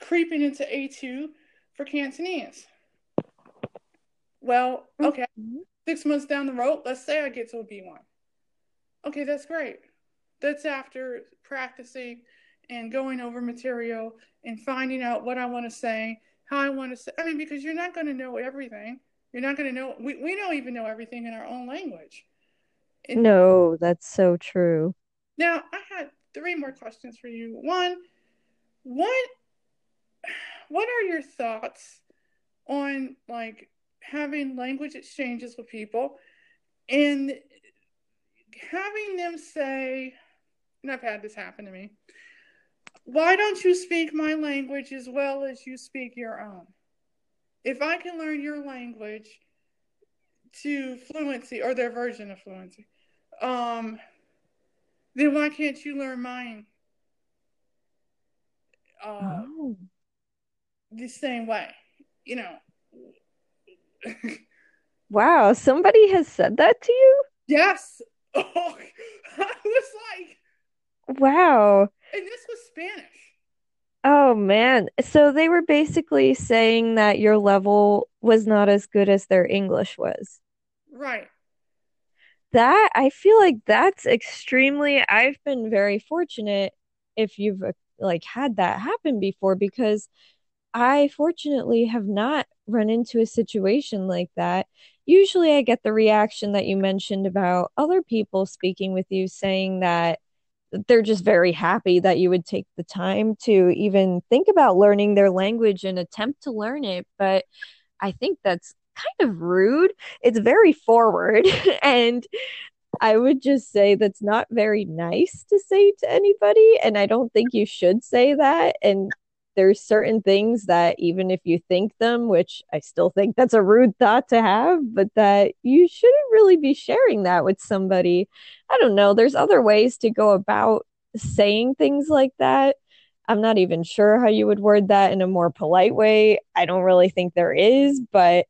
creeping into A2 for Cantonese. Well, okay, 6 months down the road, let's say I get to a B1. Okay, that's great. That's after practicing and going over material and finding out what I want to say, how I want to say. I mean, because you're not going to know everything. You're not going to know. We don't even know everything in our own language. No, that's so true. Now, I had three more questions for you. One, what are your thoughts on, like, having language exchanges with people and having them say, and I've had this happen to me, why don't you speak my language as well as you speak your own? If I can learn your language to fluency, or their version of fluency, then why can't you learn mine the same way? Wow, somebody has said that to you? Yes. Oh, I was like, wow. And this was Spanish. Oh, man. So they were basically saying that your level was not as good as their English was. Right. That, I feel like that's extremely, I've been very fortunate if you've like had that happen before, because I fortunately have not run into a situation like that. Usually I get the reaction that you mentioned about other people speaking with you saying that they're just very happy that you would take the time to even think about learning their language and attempt to learn it. But I think that's kind of rude. It's very forward. And I would just say that's not very nice to say to anybody. And I don't think you should say that. And there's certain things that even if you think them, which I still think that's a rude thought to have, but that you shouldn't really be sharing that with somebody. I don't know. There's other ways to go about saying things like that. I'm not even sure how you would word that in a more polite way. I don't really think there is, but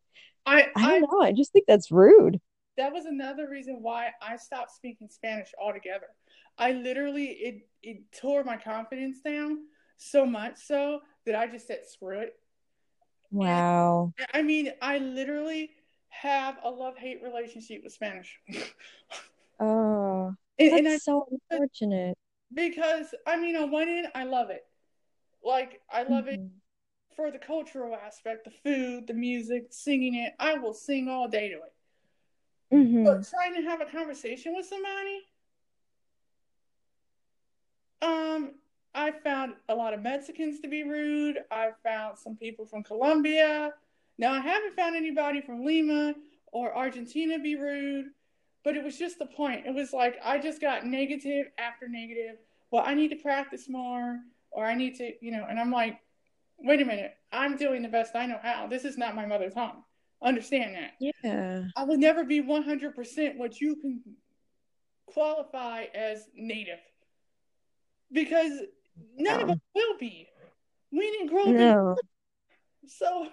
I don't know. I just think that's rude. That was another reason why I stopped speaking Spanish altogether. I literally, it tore my confidence down. So much so that I just said, screw it. Wow. And, I mean, I literally have a love-hate relationship with Spanish. Oh, and that's so unfortunate. Because, I mean, on one end, I love it. Like, I love it for the cultural aspect, the food, the music, singing it. I will sing all day to it. But trying to have a conversation with somebody, I found a lot of Mexicans to be rude. I found some people from Colombia. Now, I haven't found anybody from Lima or Argentina be rude, but it was just the point. It was like I just got negative after negative. Well, I need to practice more, or I need to, and I'm like, wait a minute. I'm doing the best I know how. This is not my mother tongue. Understand that. Yeah. I will never be 100% what you can qualify as native, because none of us will be. We didn't grow up. So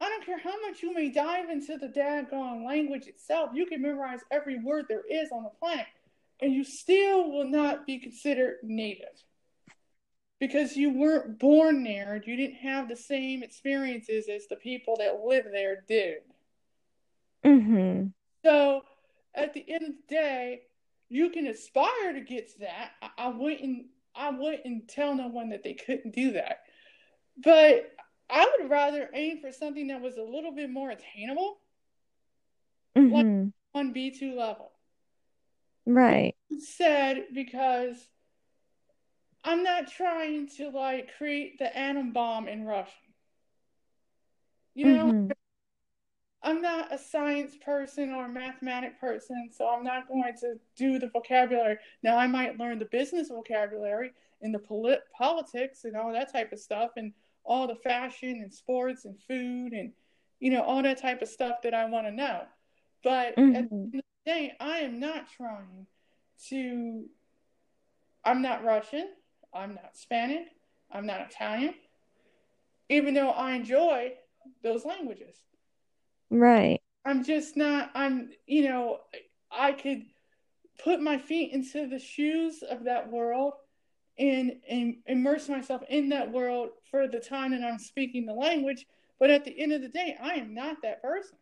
I don't care how much you may dive into the daggone language itself. You can memorize every word there is on the planet, and you still will not be considered native, because you weren't born there. You didn't have the same experiences as the people that live there did. So at the end of the day, you can aspire to get to that. I wouldn't tell no one that they couldn't do that. But I would rather aim for something that was a little bit more attainable, like on B2 level. Right. said because I'm not trying to like create the atom bomb in Russian. You know, mm-hmm. I'm not a science person or a mathematic person, so I'm not going to do the vocabulary. Now, I might learn the business vocabulary and the politics and all that type of stuff and all the fashion and sports and food and, you know, all that type of stuff that I want to know. But mm-hmm. at the end of the day, I am not trying to, I'm not Russian, I'm not Spanish, I'm not Italian, even though I enjoy those languages. Right. I'm just not, I'm, you know, I could put my feet into the shoes of that world and immerse myself in that world for the time that I'm speaking the language. But at the end of the day, I am not that person.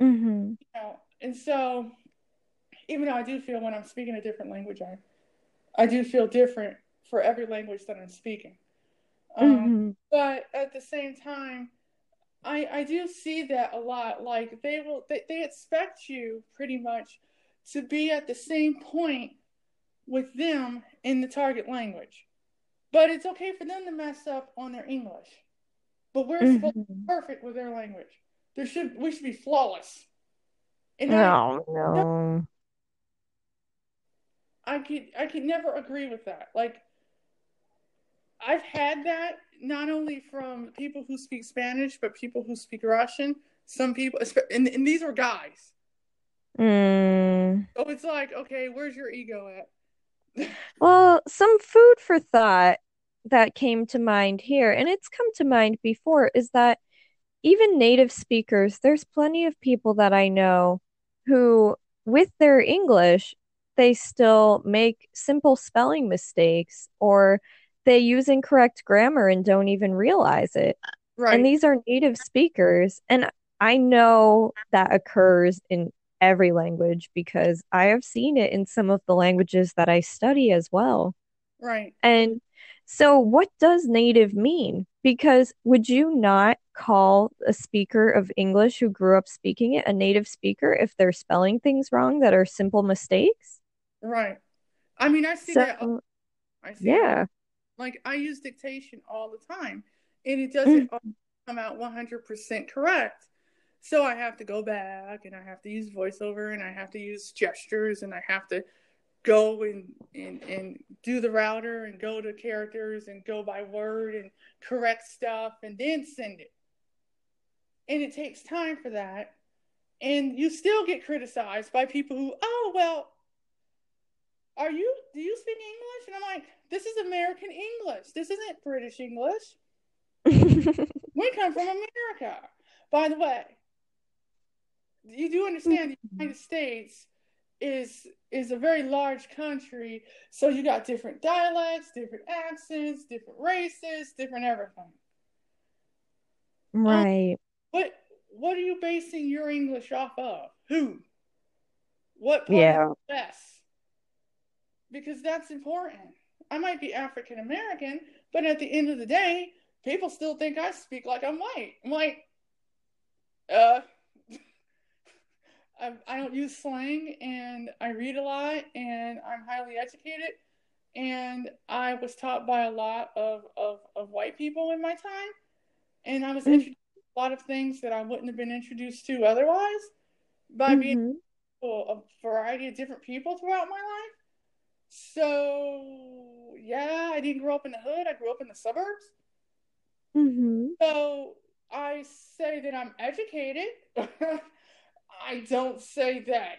Mm-hmm. You know? And so, even though I do feel when I'm speaking a different language, I do feel different for every language that I'm speaking. Mm-hmm. But at the same time, I do see that a lot. Like they expect you pretty much to be at the same point with them in the target language, but it's okay for them to mess up on their English. But we're mm-hmm. supposed to be perfect with their language. We should be flawless. And no. I could never agree with that. Like I've had that. Not only from people who speak Spanish, but people who speak Russian. Some people, and these are guys. Mm. So it's like, okay, where's your ego at? Well, some food for thought that came to mind here, and it's come to mind before, is that even native speakers, there's plenty of people that I know who, with their English, they still make simple spelling mistakes or they use incorrect grammar and don't even realize it. Right. And these are native speakers. And I know that occurs in every language because I have seen it in some of the languages that I study as well. Right. And so what does native mean? Because would you not call a speaker of English who grew up speaking it a native speaker if they're spelling things wrong that are simple mistakes? Right. I mean, I see that. Like, I use dictation all the time, and it doesn't come out 100% correct. So I have to go back, and I have to use voiceover, and I have to use gestures, and I have to go and do the router and go to characters and go by word and correct stuff and then send it. And it takes time for that. And you still get criticized by people who, oh, well, do you speak English? And I'm like, this is American English. This isn't British English. We come from America. By the way, you do understand the United States is a very large country, so you got different dialects, different accents, different races, different everything. Right. What are you basing your English off of? Who? What part of the best? Because that's important. I might be African American, but at the end of the day, people still think I speak like I'm white. I'm like, I don't use slang, and I read a lot, and I'm highly educated, and I was taught by a lot of white people in my time, and I was introduced to a lot of things that I wouldn't have been introduced to otherwise by being a variety of different people throughout my life. So, yeah, I didn't grow up in the hood. I grew up in the suburbs. Mm-hmm. So I say that I'm educated. I don't say that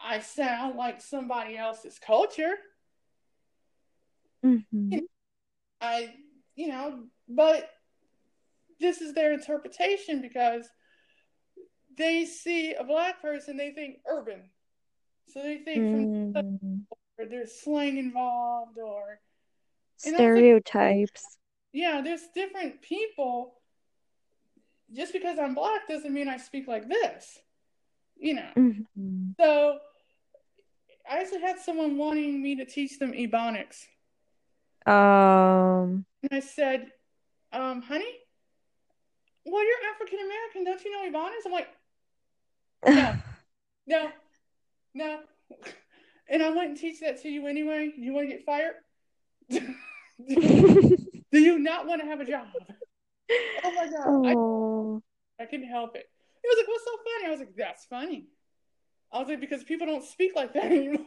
I sound like somebody else's culture. Mm-hmm. But this is their interpretation because they see a black person, they think urban. So they think from there's slang involved or stereotypes. There's different people. Just because I'm black doesn't mean I speak like this, you know. Mm-hmm. So I actually had someone wanting me to teach them Ebonics. And I said, honey, well, you're African American. Don't you know Ebonics? I'm like, no, no, no. and I wouldn't teach that to you anyway, you want to get fired? Do you not want to have a job? Oh my God. Oh. I couldn't help it. He was like, what's so funny? I was like, that's funny. I was like, because people don't speak like that anymore.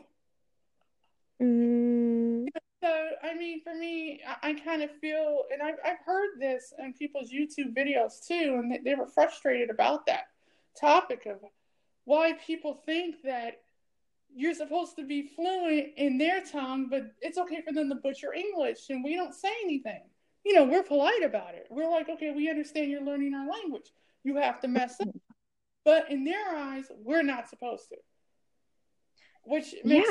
Mm. So, I mean, for me, I kind of feel, and I've heard this in people's YouTube videos too, and they were frustrated about that topic of why people think that you're supposed to be fluent in their tongue, but it's okay for them to butcher English, and we don't say anything. You know, we're polite about it. We're like, okay, we understand you're learning our language. You have to mess up. But in their eyes, we're not supposed to. Which makes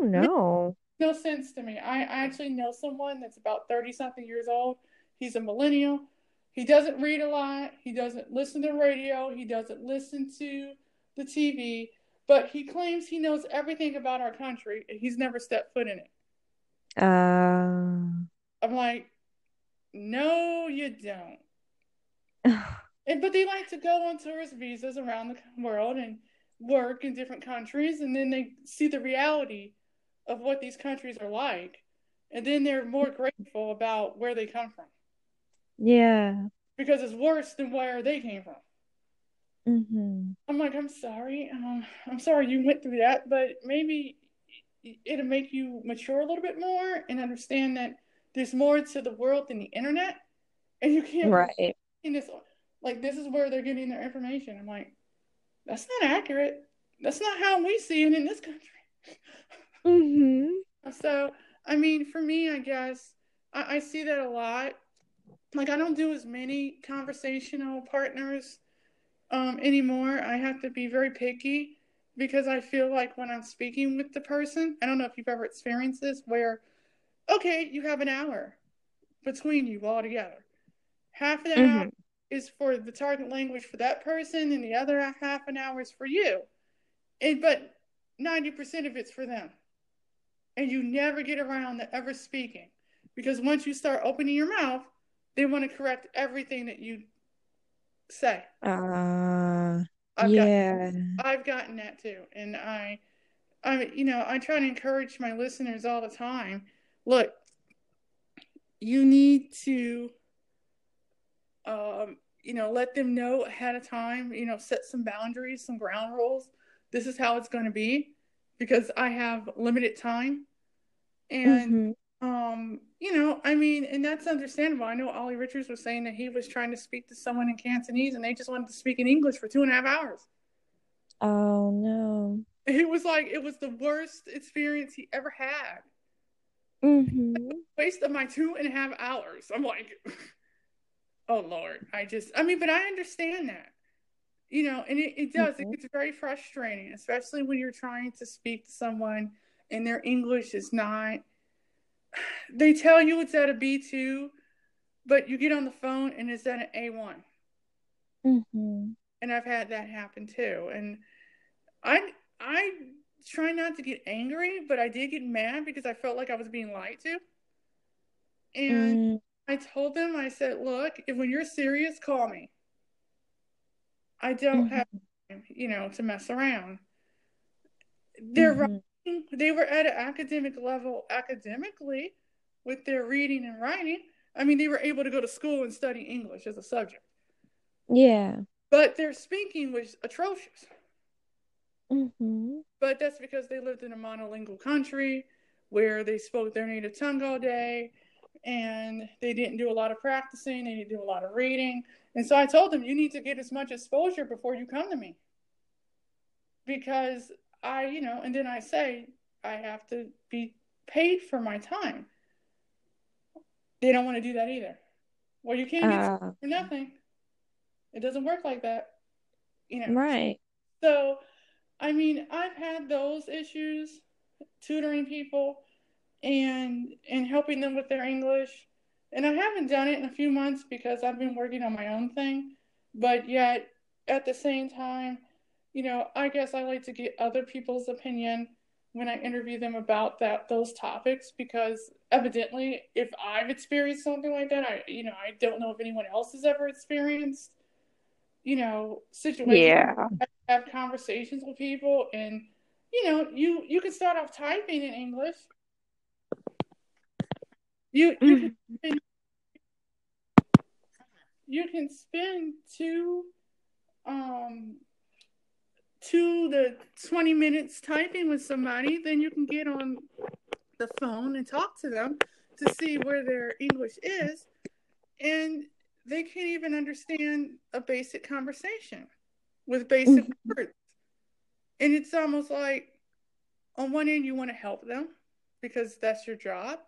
no sense to me. I actually know someone that's about 30-something years old. He's a millennial. He doesn't read a lot. He doesn't listen to radio. He doesn't listen to the TV. But he claims he knows everything about our country, and he's never stepped foot in it. I'm like, no, you don't. But they like to go on tourist visas around the world and work in different countries, and then they see the reality of what these countries are like, and then they're more grateful about where they come from. Yeah. Because it's worse than where they came from. Mm-hmm. I'm like, I'm sorry you went through that, but maybe it'll make you mature a little bit more and understand that there's more to the world than the internet, and you can't right in this. Like, this is where they're getting their information. I'm like, that's not accurate. That's not how we see it in this country. Mm-hmm. So, I mean, for me, I guess, I see that a lot. Like, I don't do as many conversational partners anymore. I have to be very picky because I feel like when I'm speaking with the person, I don't know if you've ever experienced this, where, okay, you have an hour between you all together. Half of that hour is for the target language for that person, and the other half an hour is for you. But 90% of it's for them. And you never get around to ever speaking, because once you start opening your mouth, they want to correct everything that you say. I've gotten that too. And I try to encourage my listeners all the time. Look, you need to let them know ahead of time, set some boundaries, some ground rules. This is how it's going to be, because I have limited time. And, and that's understandable. I know Ollie Richards was saying that he was trying to speak to someone in Cantonese and they just wanted to speak in English for 2.5 hours. Oh, no. It was like, it was the worst experience he ever had. Mm-hmm. Waste of my 2.5 hours. I'm like... Oh, Lord, but I understand that, and it does. Mm-hmm. It gets very frustrating, especially when you're trying to speak to someone and their English is not, they tell you it's at a B2, but you get on the phone and it's at an A1. Mm-hmm. And I've had that happen too. And I try not to get angry, but I did get mad because I felt like I was being lied to. And I told them, I said, look, when you're serious, call me. I don't have time, to mess around. They're writing, they were at an academic level academically with their reading and writing. I mean, they were able to go to school and study English as a subject. Yeah. But their speaking was atrocious. Mm-hmm. But that's because they lived in a monolingual country where they spoke their native tongue all day. And they didn't do a lot of practicing. They didn't do a lot of reading. And so I told them, you need to get as much exposure before you come to me. Because and then I say, I have to be paid for my time. They don't want to do that either. Well, you can't get for nothing. It doesn't work like that. Right. So, I mean, I've had those issues tutoring people. And helping them with their English. And I haven't done it in a few months because I've been working on my own thing. But yet, at the same time, I guess I like to get other people's opinion when I interview them about those topics, because evidently, if I've experienced something like that, I don't know if anyone else has ever experienced, situations. Yeah. I have conversations with people and you know, you can start off typing in English. You can spend two to 20 minutes typing with somebody, then you can get on the phone and talk to them to see where their English is, and they can't even understand a basic conversation with basic words. And it's almost like on one end you want to help them because that's your job,